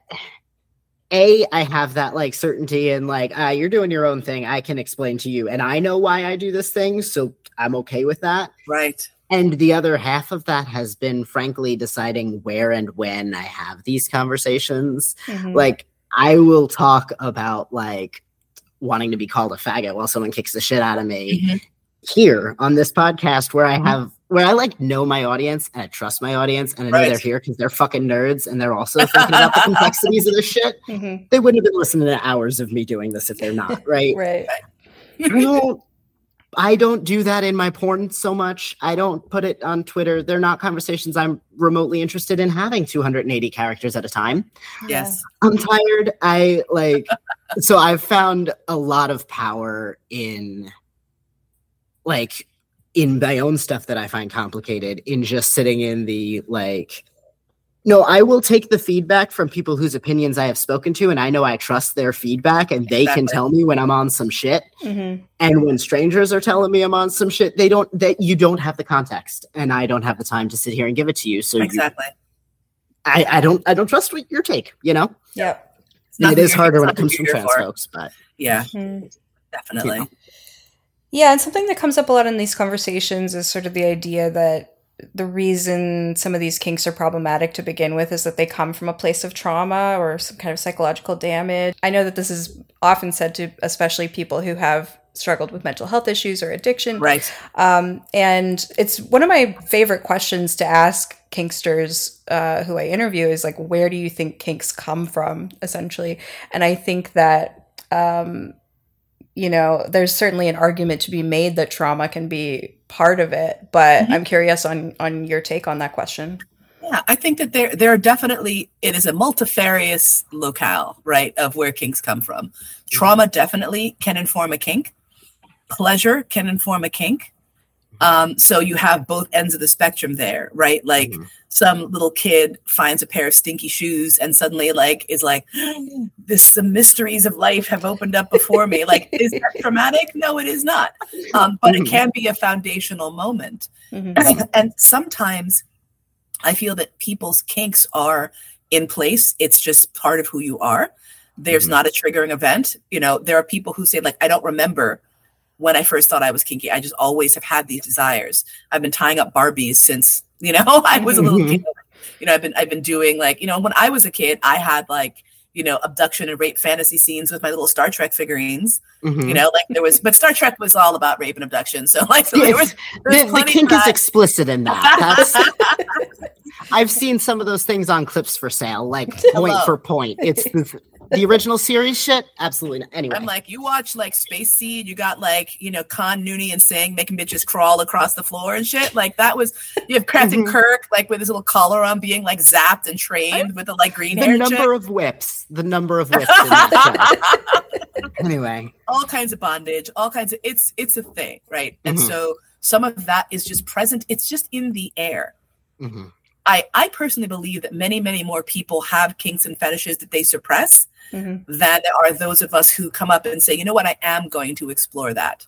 A, I have that like certainty and like, ah, you're doing your own thing. I can explain to you. And I know why I do this thing. So I'm okay with that. Right. And the other half of that has been frankly deciding where and when I have these conversations. Mm-hmm. Like I will talk about like wanting to be called a faggot while someone kicks the shit out of me mm-hmm. here on this podcast where mm-hmm. I have, where I like know my audience and I trust my audience and I know right. they're here because they're fucking nerds and they're also thinking about the complexities of this shit. Mm-hmm. They wouldn't have been listening to hours of me doing this if they're not, right? Right. I don't, I don't do that in my porn so much. I don't put it on Twitter. They're not conversations I'm remotely interested in having two hundred eighty characters at a time. Yes. I'm tired. I like, so I've found a lot of power in like, in my own stuff that I find complicated in just sitting in the, like, no, I will take the feedback from people whose opinions I have spoken to, and I know I trust their feedback, and they exactly. can tell me when I'm on some shit. Mm-hmm. And when strangers are telling me I'm on some shit, they don't, that you don't have the context, and I don't have the time to sit here and give it to you. So exactly. You, I, I don't, I don't trust your take, you know? Yeah. It is harder when it comes from trans folks, but. Yeah, mm-hmm. definitely. You know? Yeah, and something that comes up a lot in these conversations is sort of the idea that the reason some of these kinks are problematic to begin with is that they come from a place of trauma or some kind of psychological damage. I know that this is often said to especially people who have struggled with mental health issues or addiction. Right. Um, and it's one of my favorite questions to ask kinksters uh, who I interview is like, where do you think kinks come from, essentially? And I think that... Um, you know, there's certainly an argument to be made that trauma can be part of it, but mm-hmm. I'm curious on, on your take on that question. Yeah, I think that there, there are definitely, it is a multifarious locale, right, of where kinks come from. Trauma definitely can inform a kink. Pleasure can inform a kink. Um, so you have both ends of the spectrum there, right? Like mm-hmm. some little kid finds a pair of stinky shoes and suddenly like is like, this, some mysteries of life have opened up before me. Like, is that traumatic? No, it is not. Um, but mm-hmm. it can be a foundational moment. Mm-hmm. And sometimes I feel that people's kinks are in place. It's just part of who you are. There's mm-hmm. not a triggering event. You know, there are people who say like, I don't remember when I first thought I was kinky. I just always have had these desires. I've been tying up Barbies since, you know, I was a little mm-hmm. kid. You know, I've been, I've been doing like, you know, when I was a kid, I had like, you know, abduction and rape fantasy scenes with my little Star Trek figurines, mm-hmm. you know, like there was, but Star Trek was all about rape and abduction. So like, so yes. there was, there was the, the kink is explicit in that. That's, I've seen some of those things on Clips for Sale, like point Hello. for point. It's, The original series shit? Absolutely not. Anyway. I'm like, you watch like Space Seed, you got like, you know, Khan Nooney and Singh making bitches crawl across the floor and shit. Like that was, you have Captain Kirk, like with his little collar on being like zapped and trained with the like green the hair. The number chick. of whips. The number of whips. In that anyway. All kinds of bondage, all kinds of, it's, it's a thing, right? And mm-hmm. so some of that is just present. It's just in the air. Mm-hmm. I, I personally believe that many, many more people have kinks and fetishes that they suppress mm-hmm. than there are those of us who come up and say, you know what, I am going to explore that.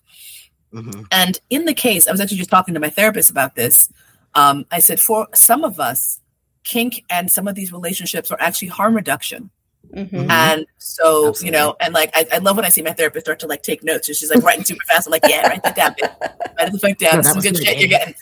Mm-hmm. And in the case, I was actually just talking to my therapist about this. Um, I said, for some of us, kink and some of these relationships are actually harm reduction. Mm-hmm. And so, Absolutely. you know, and like, I, I love when I see my therapist start to like take notes. She's like writing super fast. I'm like, yeah, write that down. Write the fuck down. No, some good shit game. You're getting.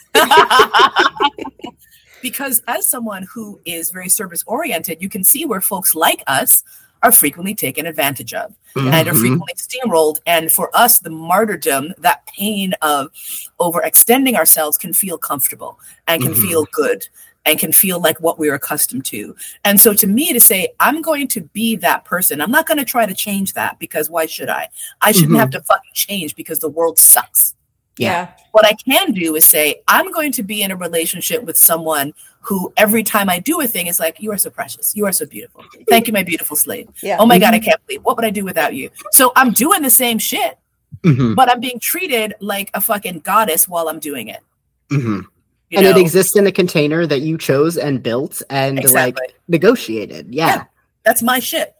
Because as someone who is very service-oriented, you can see where folks like us are frequently taken advantage of mm-hmm. and are frequently steamrolled. And for us, the martyrdom, that pain of overextending ourselves can feel comfortable and can mm-hmm. feel good and can feel like what we're accustomed to. And so to me, to say, I'm going to be that person, I'm not going to try to change that because why should I? I shouldn't mm-hmm. have to fucking change because the world sucks. Yeah. What I can do is say, I'm going to be in a relationship with someone who every time I do a thing, is like, you are so precious. You are so beautiful. Thank you, my beautiful slave. Yeah. Oh my mm-hmm. God, I can't believe. What would I do without you? So I'm doing the same shit, mm-hmm. but I'm being treated like a fucking goddess while I'm doing it. Mm-hmm. And know? It exists in a container that you chose and built and exactly. like negotiated. Yeah. yeah. That's my shit.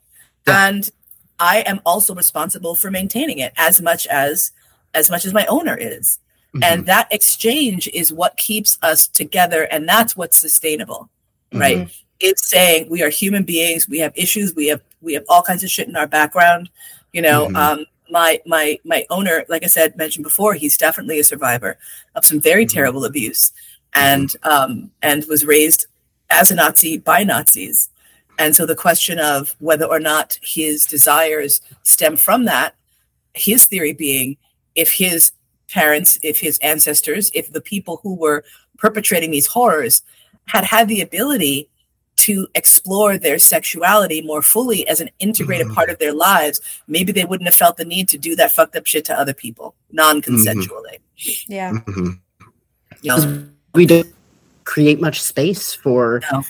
Yeah. And I am also responsible for maintaining it as much as as much as my owner is. Mm-hmm. And that exchange is what keeps us together. And that's what's sustainable, mm-hmm. right? It's saying we are human beings. We have issues. We have, we have all kinds of shit in our background. You know, mm-hmm. um, my, my, my owner, like I said, mentioned before, he's definitely a survivor of some very mm-hmm. terrible abuse and, um, and was raised as a Nazi by Nazis. And so the question of whether or not his desires stem from that, his theory being, if his parents, if his ancestors, if the people who were perpetrating these horrors had had the ability to explore their sexuality more fully as an integrated mm-hmm. part of their lives, maybe they wouldn't have felt the need to do that fucked up shit to other people, non-consensually. Mm-hmm. Yeah. Mm-hmm. You know? We don't create much space for... No.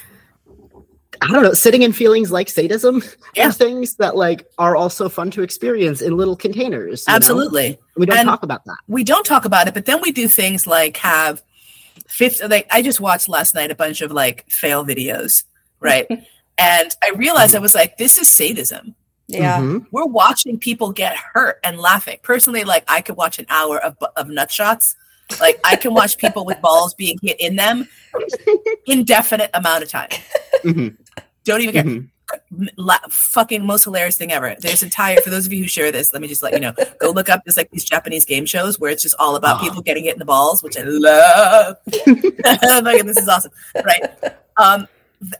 I don't know, sitting in feelings like sadism yeah. are things that like are also fun to experience in little containers. Absolutely. Know? We don't and talk about that. We don't talk about it, but then we do things like have fifth, like I just watched last night, a bunch of like fail videos. Right. And I realized I was like, this is sadism. Yeah. Mm-hmm. We're watching people get hurt and laughing. Personally, like I could watch an hour of, of nut shots. Like I can watch people with balls being hit in them indefinite amount of time. Mm-hmm. Don't even care. Mm-hmm. La- fucking most hilarious thing ever. There's entire, for those of you who share this, let me just let you know, go look up, there's like these Japanese game shows where it's just all about oh. people getting hit in the balls, which I love. Like, this is awesome. Right. Um,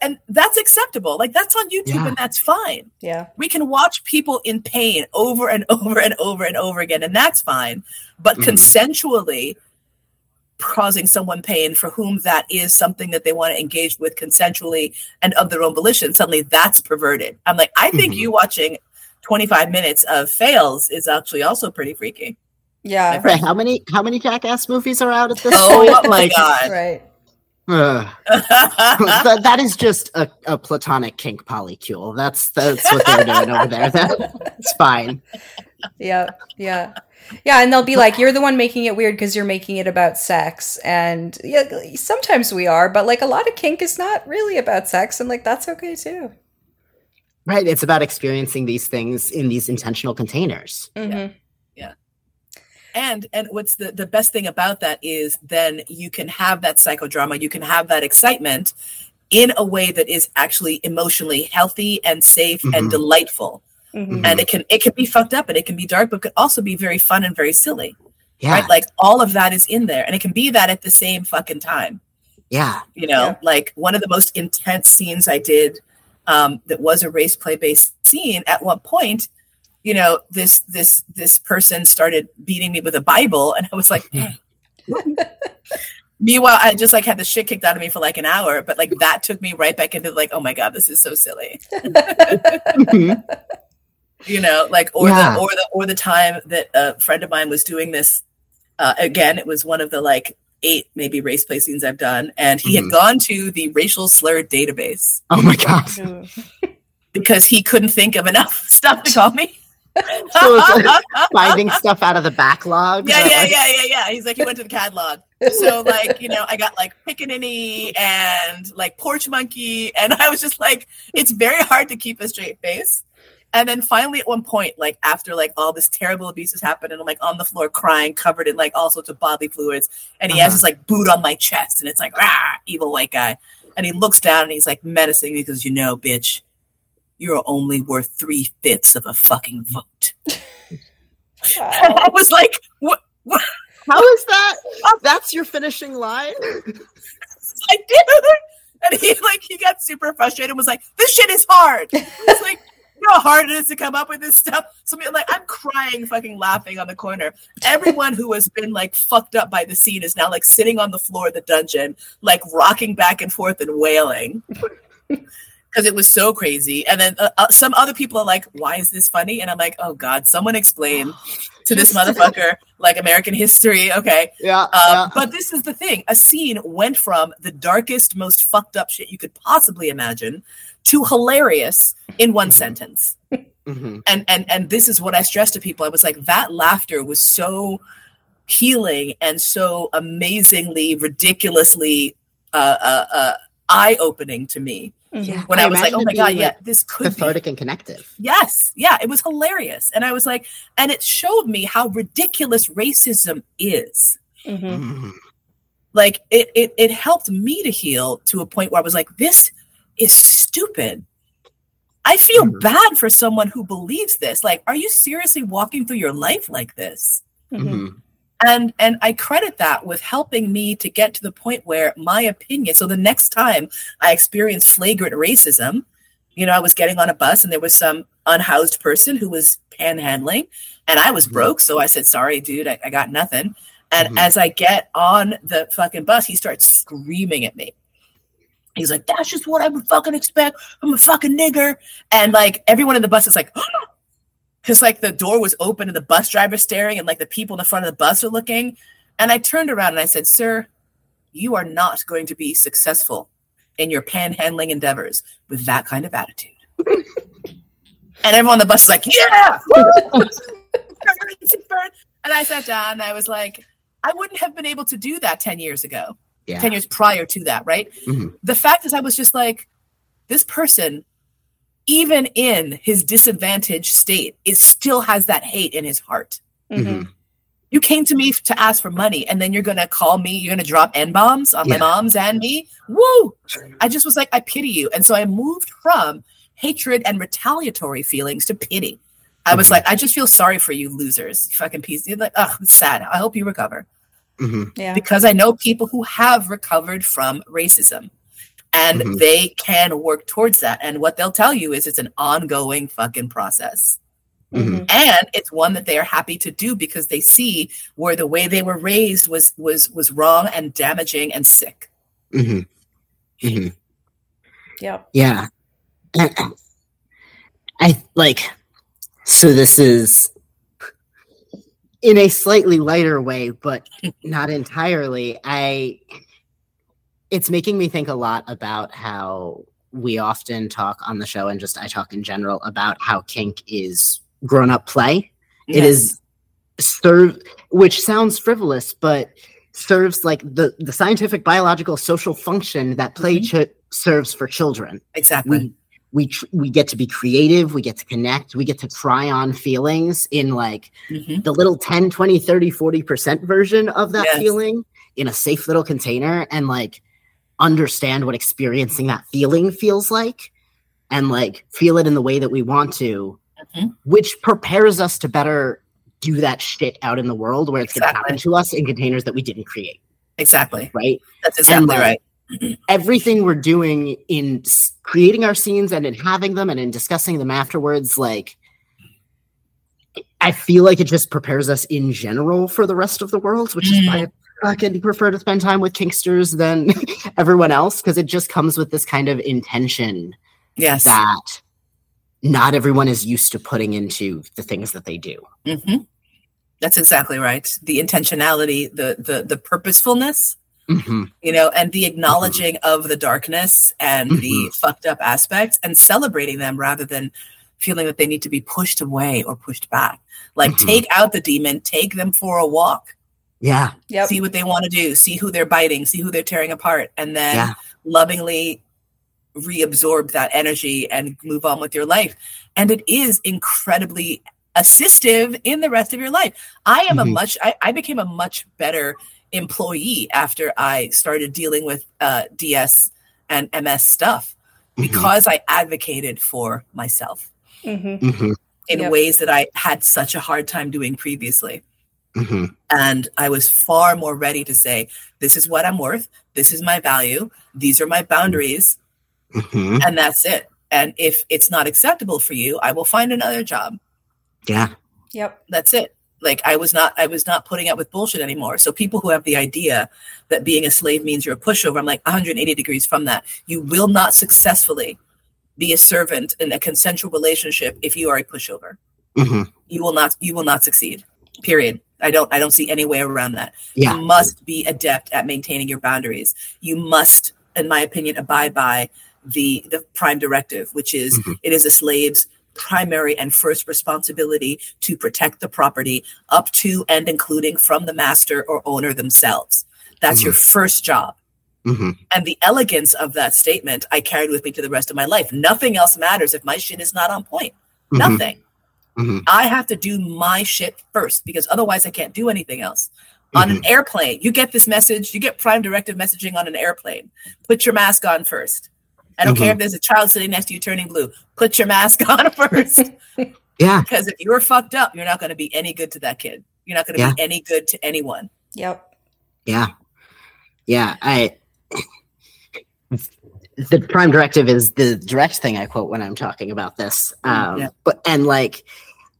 and that's acceptable. Like that's on YouTube yeah. and that's fine. Yeah. We can watch people in pain over and over and over and over again. And that's fine. But mm-hmm. consensually, causing someone pain for whom that is something that they want to engage with consensually and of their own volition, suddenly that's perverted. I'm like, I think mm-hmm. you watching twenty-five minutes of fails is actually also pretty freaky. Yeah. Right. How many how many Jackass movies are out at this point? Oh my God. Right. Uh, that, that is just a, a platonic kink polycule. That's that's what they're doing over there. That's fine. Yeah. Yeah. Yeah, and they'll be like, you're the one making it weird because you're making it about sex. And yeah, sometimes we are, but like a lot of kink is not really about sex. And like, that's okay too. Right. It's about experiencing these things in these intentional containers. Mm-hmm. Yeah. yeah. And and what's the, the best thing about that is then you can have that psychodrama. You can have that excitement in a way that is actually emotionally healthy and safe mm-hmm. and delightful. Mm-hmm. And it can it can be fucked up and it can be dark, but it could also be very fun and very silly. Yeah. Right? Like all of that is in there. And it can be that at the same fucking time. Yeah. You know, yeah. like one of the most intense scenes I did um, that was a race play based scene. At one point, you know, this this this person started beating me with a Bible and I was like, mm. Meanwhile, I just like had the shit kicked out of me for like an hour, but like that took me right back into like, oh my God, this is so silly. Mm-hmm. You know, like, or yeah. the or the or the time that a friend of mine was doing this uh, again. It was one of the like eight maybe race play scenes I've done, and he mm-hmm. had gone to the racial slur database. Oh my God! Because he couldn't think of enough stuff to call me. So it's like finding stuff out of the backlog. Yeah, yeah, like... yeah, yeah, yeah. He's like, he went to the catalog. So like, you know, I got like pickaninny and like porch monkey, and I was just like, it's very hard to keep a straight face. And then finally at one point, like after like all this terrible abuses happened, and I'm like on the floor crying, covered in like all sorts of bodily fluids, and he uh-huh. has his like boot on my chest, and it's like, ah, evil white guy. And he looks down and he's like menacing me, because, you know, bitch, you're only worth three fifths of a fucking vote. Wow. And I was like, what, what? How is that? That's your finishing line? I did. And he like, he got super frustrated and was like, this shit is hard. I was like, you know how hard it is to come up with this stuff. So like, I'm crying, fucking laughing on the corner. Everyone who has been like fucked up by the scene is now like sitting on the floor of the dungeon, like rocking back and forth and wailing. Because it was so crazy. And then uh, uh, some other people are like, why is this funny? And I'm like, oh God, someone explain to this motherfucker, like American history. Okay. Yeah, um, yeah. But this is the thing. A scene went from the darkest, most fucked up shit you could possibly imagine to hilarious in one sentence. Mm-hmm. And, and, and this is what I stressed to people. I was like, that laughter was so healing and so amazingly, ridiculously uh, uh, uh, eye-opening to me. Yeah, when I, I was like, oh my God, like, yeah, this could be cathartic and connective. Yes. Yeah. It was hilarious. And I was like, and it showed me how ridiculous racism is. Mm-hmm. Mm-hmm. Like it, it, it helped me to heal to a point where I was like, this is stupid. I feel mm-hmm. bad for someone who believes this. Like, are you seriously walking through your life like this? Mm-hmm. And and I credit that with helping me to get to the point where my opinion, so the next time I experienced flagrant racism, you know, I was getting on a bus and there was some unhoused person who was panhandling, and I was mm-hmm. broke. So I said, sorry, dude, I, I got nothing. And mm-hmm. as I get on the fucking bus, he starts screaming at me. He's like, that's just what I would fucking expect. I'm a fucking nigger. And like everyone in the bus is like, oh. Because, like, the door was open and the bus driver's staring and, like, the people in the front of the bus are looking. And I turned around and I said, sir, you are not going to be successful in your panhandling endeavors with that kind of attitude. And everyone on the bus is like, yeah! And I sat down and I was like, I wouldn't have been able to do that ten years ago. Yeah. ten years prior to that, right? Mm-hmm. The fact is I was just like, this person... even in his disadvantaged state, it still has that hate in his heart. Mm-hmm. You came to me to ask for money, and then you're going to call me, you're going to drop N-bombs on yeah. my moms and me. Woo! I just was like, I pity you. And so I moved from hatred and retaliatory feelings to pity. I was mm-hmm. like, I just feel sorry for you losers. Fucking piece. You're like, oh, it's sad. I hope you recover. Mm-hmm. Yeah. Because I know people who have recovered from racism. And mm-hmm. they can work towards that. And what they'll tell you is it's an ongoing fucking process. Mm-hmm. And it's one that they are happy to do because they see where the way they were raised was was was wrong and damaging and sick. Mm-hmm. Mm-hmm. Yeah. Yeah. I like, so this is in a slightly lighter way, but not entirely. I... It's making me think a lot about how we often talk on the show, and just I talk in general about how kink is grown-up play. Yes. It is serve, which sounds frivolous, but serves like the, the scientific, biological, social function that play mm-hmm. ch- serves for children. Exactly. We we, tr- we get to be creative. We get to connect. We get to try on feelings in like mm-hmm. the little ten, twenty, thirty, forty percent version of that yes. feeling in a safe little container, and like, understand what experiencing that feeling feels like, and like feel it in the way that we want to, mm-hmm. which prepares us to better do that shit out in the world where it's exactly. going to happen to us in containers that we didn't create. Exactly. Right? That's exactly and, like, right. Mm-hmm. Everything we're doing in creating our scenes and in having them and in discussing them afterwards, like, I feel like it just prepares us in general for the rest of the world, which mm. is why fucking prefer to spend time with kinksters than everyone else, because it just comes with this kind of intention. Yes. That not everyone is used to putting into the things that they do. Mm-hmm. That's exactly right. The intentionality, the the the purposefulness, mm-hmm. you know, and the acknowledging mm-hmm. of the darkness and mm-hmm. the fucked up aspects, and celebrating them rather than feeling that they need to be pushed away or pushed back. Like mm-hmm. take out the demon, take them for a walk. Yeah. Yep. See what they want to do. See who they're biting. See who they're tearing apart. And then yeah. lovingly reabsorb that energy and move on with your life. And it is incredibly assistive in the rest of your life. I am mm-hmm. a much, I, I became a much better employee after I started dealing with uh, D S and M S stuff mm-hmm. because I advocated for myself mm-hmm. Mm-hmm. in yep. ways that I had such a hard time doing previously. Mm-hmm. And I was far more ready to say, this is what I'm worth. This is my value. These are my boundaries. Mm-hmm. And that's it. And if it's not acceptable for you, I will find another job. Yeah. Yep. That's it. Like I was not, I was not putting up with bullshit anymore. So people who have the idea that being a slave means you're a pushover, I'm like one hundred eighty degrees from that. You will not successfully be a servant in a consensual relationship if you are a pushover. Mm-hmm. You will not, you will not succeed. Period. I don't, I don't see any way around that. Yeah. You must be adept at maintaining your boundaries. You must, in my opinion, abide by the, the Prime Directive, which is, mm-hmm. it is a slave's primary and first responsibility to protect the property up to and including from the master or owner themselves. That's mm-hmm. your first job. Mm-hmm. And the elegance of that statement I carried with me to the rest of my life. Nothing else matters if my shit is not on point. Mm-hmm. Nothing. Mm-hmm. I have to do my shit first because otherwise I can't do anything else. Mm-hmm. On an airplane, you get this message, you get Prime Directive messaging on an airplane. Put your mask on first. I don't mm-hmm. care if there's a child sitting next to you turning blue. Put your mask on first. Yeah. Because if you're fucked up, you're not going to be any good to that kid. You're not going to yeah. be any good to anyone. Yep. Yeah. Yeah. I. The Prime Directive is the direct thing I quote when I'm talking about this. Um, yeah. But and like,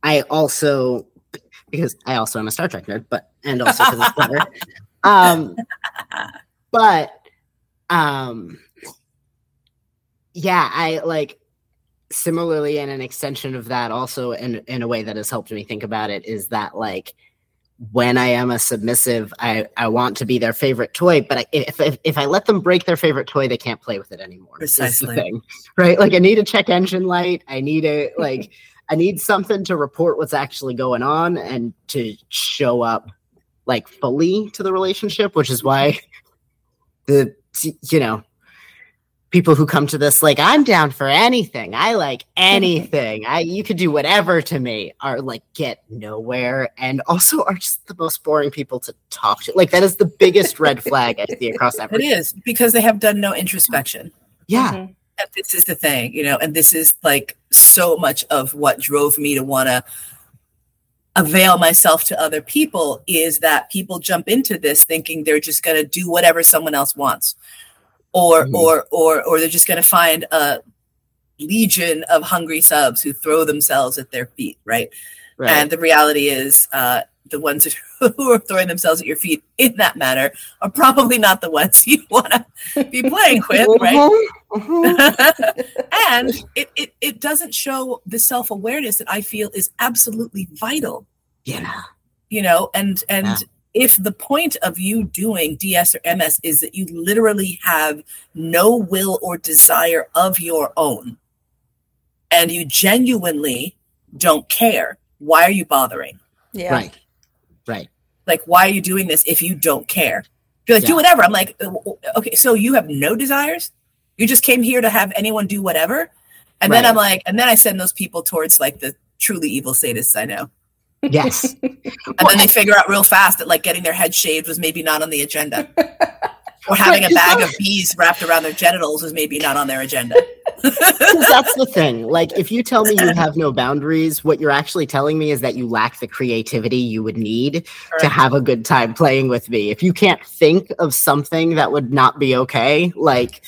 I also, because I also am a Star Trek nerd, but and also because it's better. Um, but. Um, Yeah, I like similarly in an extension of that also in, in a way that has helped me think about it is that like when I am a submissive, I, I want to be their favorite toy. But I, if, if if I let them break their favorite toy, they can't play with it anymore. Precisely. That's the thing, right? Like I need a check engine light. I need a like I need something to report what's actually going on and to show up like fully to the relationship, which is why the, you know, people who come to this like, I'm down for anything. I like anything. I you could do whatever to me are like get nowhere and also are just the most boring people to talk to. Like that is the biggest red flag I see across everything. It is because they have done no introspection. Yeah. Mm-hmm. And this is the thing, you know, and this is like so much of what drove me to want to avail myself to other people is that people jump into this thinking they're just going to do whatever someone else wants. Or, mm-hmm. or, or, or they're just going to find a legion of hungry subs who throw themselves at their feet, right? right. And the reality is, uh, the ones who are throwing themselves at your feet in that manner are probably not the ones you want to be playing with, right? And it, it, it doesn't show the self-awareness that I feel is absolutely vital. Yeah, you know, and and. Yeah. If the point of you doing D S or M S is that you literally have no will or desire of your own and you genuinely don't care, why are you bothering? Yeah. Right. Right. Like, why are you doing this if you don't care? You're like, yeah. do whatever. I'm like, okay, so you have no desires? You just came here to have anyone do whatever? And right. then I'm like, and then I send those people towards like the truly evil sadists I know. Yes. And well, then they figure out real fast that like getting their head shaved was maybe not on the agenda. Or having a bag of bees wrapped around their genitals was maybe not on their agenda. That's the thing. Like if you tell me you have no boundaries, what you're actually telling me is that you lack the creativity you would need right. to have a good time playing with me. If you can't think of something that would not be okay, like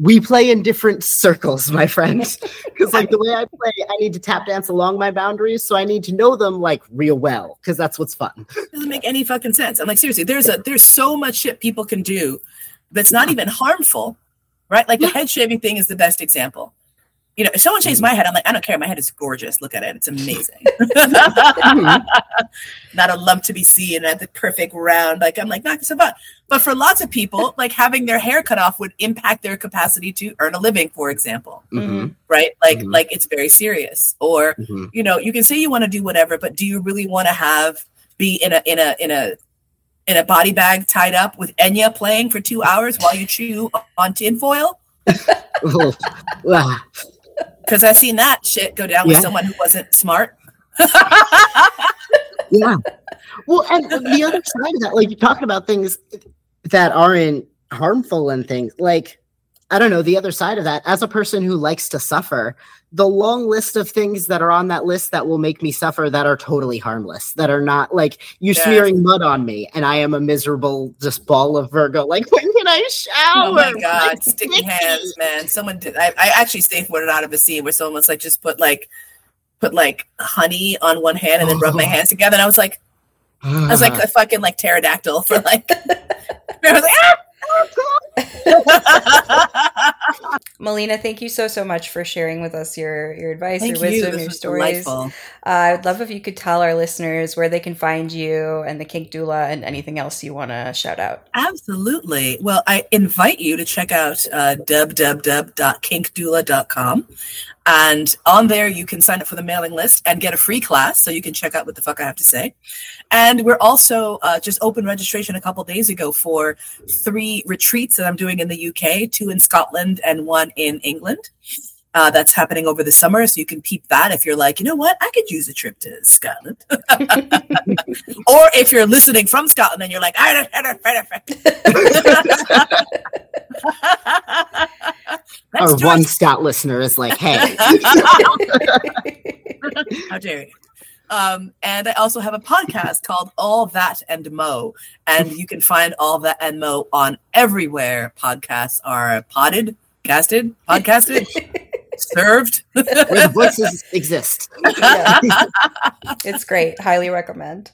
We play in different circles, my friends, because like the way I play, I need to tap dance along my boundaries. So I need to know them like real well, because that's what's fun. It doesn't make any fucking sense. I'm like, seriously, there's a there's so much shit people can do that's not even harmful, right? Like the head shaving thing is the best example. You know, if someone shaves my head, I'm like, I don't care. My head is gorgeous. Look at it. It's amazing. Not a lump to be seen at the perfect round. Like, I'm like, not so bad. But for lots of people, like having their hair cut off would impact their capacity to earn a living, for example. Mm-hmm. Right? Like, mm-hmm. like it's very serious. Or, mm-hmm. you know, you can say you want to do whatever, but do you really want to have be in a in a in a in a body bag tied up with Enya playing for two hours while you chew on tinfoil? Because I've seen that shit go down yeah. with someone who wasn't smart. Yeah. Well, and the other side of that, like you talk about things that aren't harmful and things like, I don't know, the other side of that, as a person who likes to suffer, the long list of things that are on that list that will make me suffer that are totally harmless, that are not like you yes. smearing mud on me and I am a miserable just ball of Virgo. Like, when can I shower? Oh my God, like, sticky hands, man. Someone did. I, I actually stayed for it out of a scene where someone was like, just put like, put like honey on one hand and then rub my hands together. And I was like, I was like a fucking like pterodactyl for like, I was like, ah! Mollena, thank you so so much for sharing with us your your advice, thank your wisdom, you. Your stories. uh, I would love if you could tell our listeners where they can find you and the Kink Doula and anything else you want to shout out. Absolutely. Well, I invite you to check out uh, w w w dot kink doula dot com, and on there you can sign up for the mailing list and get a free class so you can check out what the fuck I have to say. And we're also uh, just open registration a couple days ago for three retreats that I'm doing in the U K, two in Scotland and one in England. Uh, that's happening over the summer, so you can peep that if you're like, you know what, I could use a trip to Scotland. Or if you're listening from Scotland and you're like, I don't, I don't, I don't. Or one Scot listener is like, hey. How dare you. Um, and I also have a podcast called All That and Mo, and you can find All That and Mo on everywhere podcasts are podded, casted, podcasted, served. Where the voices exist. Yeah. It's great. Highly recommend.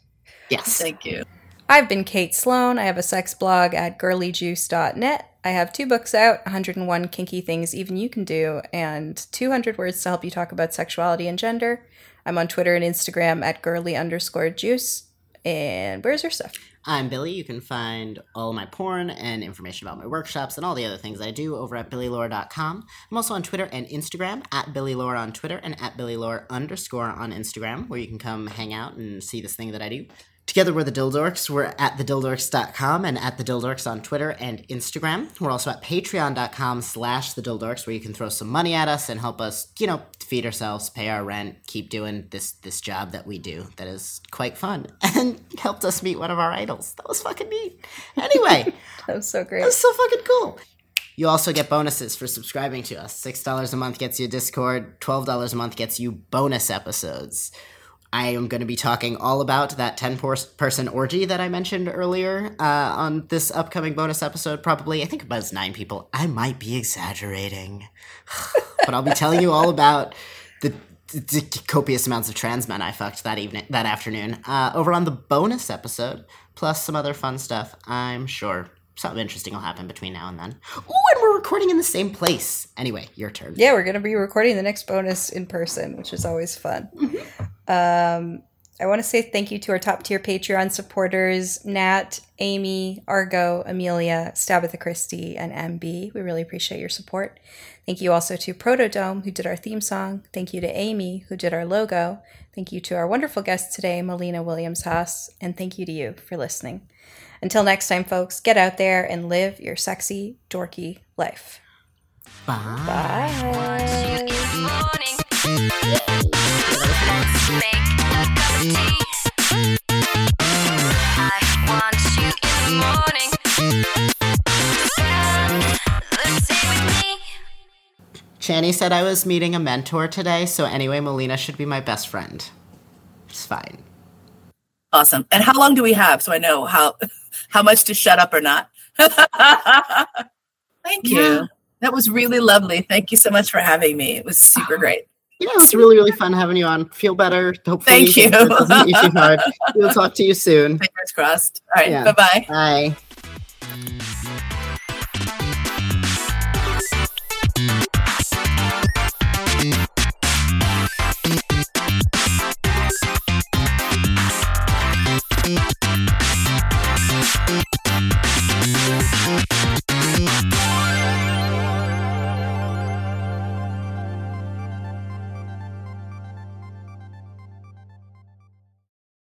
Yes. Thank you. I've been Kate Sloan. I have a sex blog at girly juice dot net. I have two books out, one hundred one Kinky Things Even You Can Do, and two hundred Words to Help You Talk About Sexuality and Gender. I'm on Twitter and Instagram at girly underscore juice. And where's your stuff? I'm Billy. You can find all my porn and information about my workshops and all the other things I do over at billy lore dot com. I'm also on Twitter and Instagram at BillyLore on Twitter and at BillyLore underscore on Instagram, where you can come hang out and see this thing that I do. Together we're the Dildorks. We're at the dildorks dot com and at the Dildorks on Twitter and Instagram. We're also at patreon.com slash the Dildorks, where you can throw some money at us and help us, you know, feed ourselves, pay our rent, keep doing this this job that we do that is quite fun and helped us meet one of our idols. That was fucking neat. Anyway. That was so great. That was so fucking cool. You also get bonuses for subscribing to us. six dollars a month gets you Discord. twelve dollars a month gets you bonus episodes. I am going to be talking all about that ten-person orgy that I mentioned earlier uh, on this upcoming bonus episode, probably. I think about nine people. I might be exaggerating. But I'll be telling you all about the, the, the copious amounts of trans men I fucked that evening, that afternoon, uh, over on the bonus episode, plus some other fun stuff, I'm sure. Something interesting will happen between now and then. Oh, and we're recording in the same place. Anyway, your turn. Yeah, we're going to be recording the next bonus in person, which is always fun. um, I want to say thank you to our top-tier Patreon supporters, Nat, Amy, Argo, Amelia, Stabitha Christie, and M B. We really appreciate your support. Thank you also to Protodome, who did our theme song. Thank you to Amy, who did our logo. Thank you to our wonderful guest today, Mollena Williams-Haas. And thank you to you for listening. Until next time, folks, get out there and live your sexy, dorky life. Bye. Bye. Channy said I was meeting a mentor today, so anyway, Mollena should be my best friend. It's fine. Awesome. And how long do we have? So I know how... how much to shut up or not. Thank you. Yeah. That was really lovely. Thank you so much for having me. It was super great. Yeah, it was really, really fun having you on. Feel better. Hopefully. Thank you. It doesn't eat you hard. We'll talk to you soon. Fingers crossed. All right. Yeah. Bye-bye. Bye.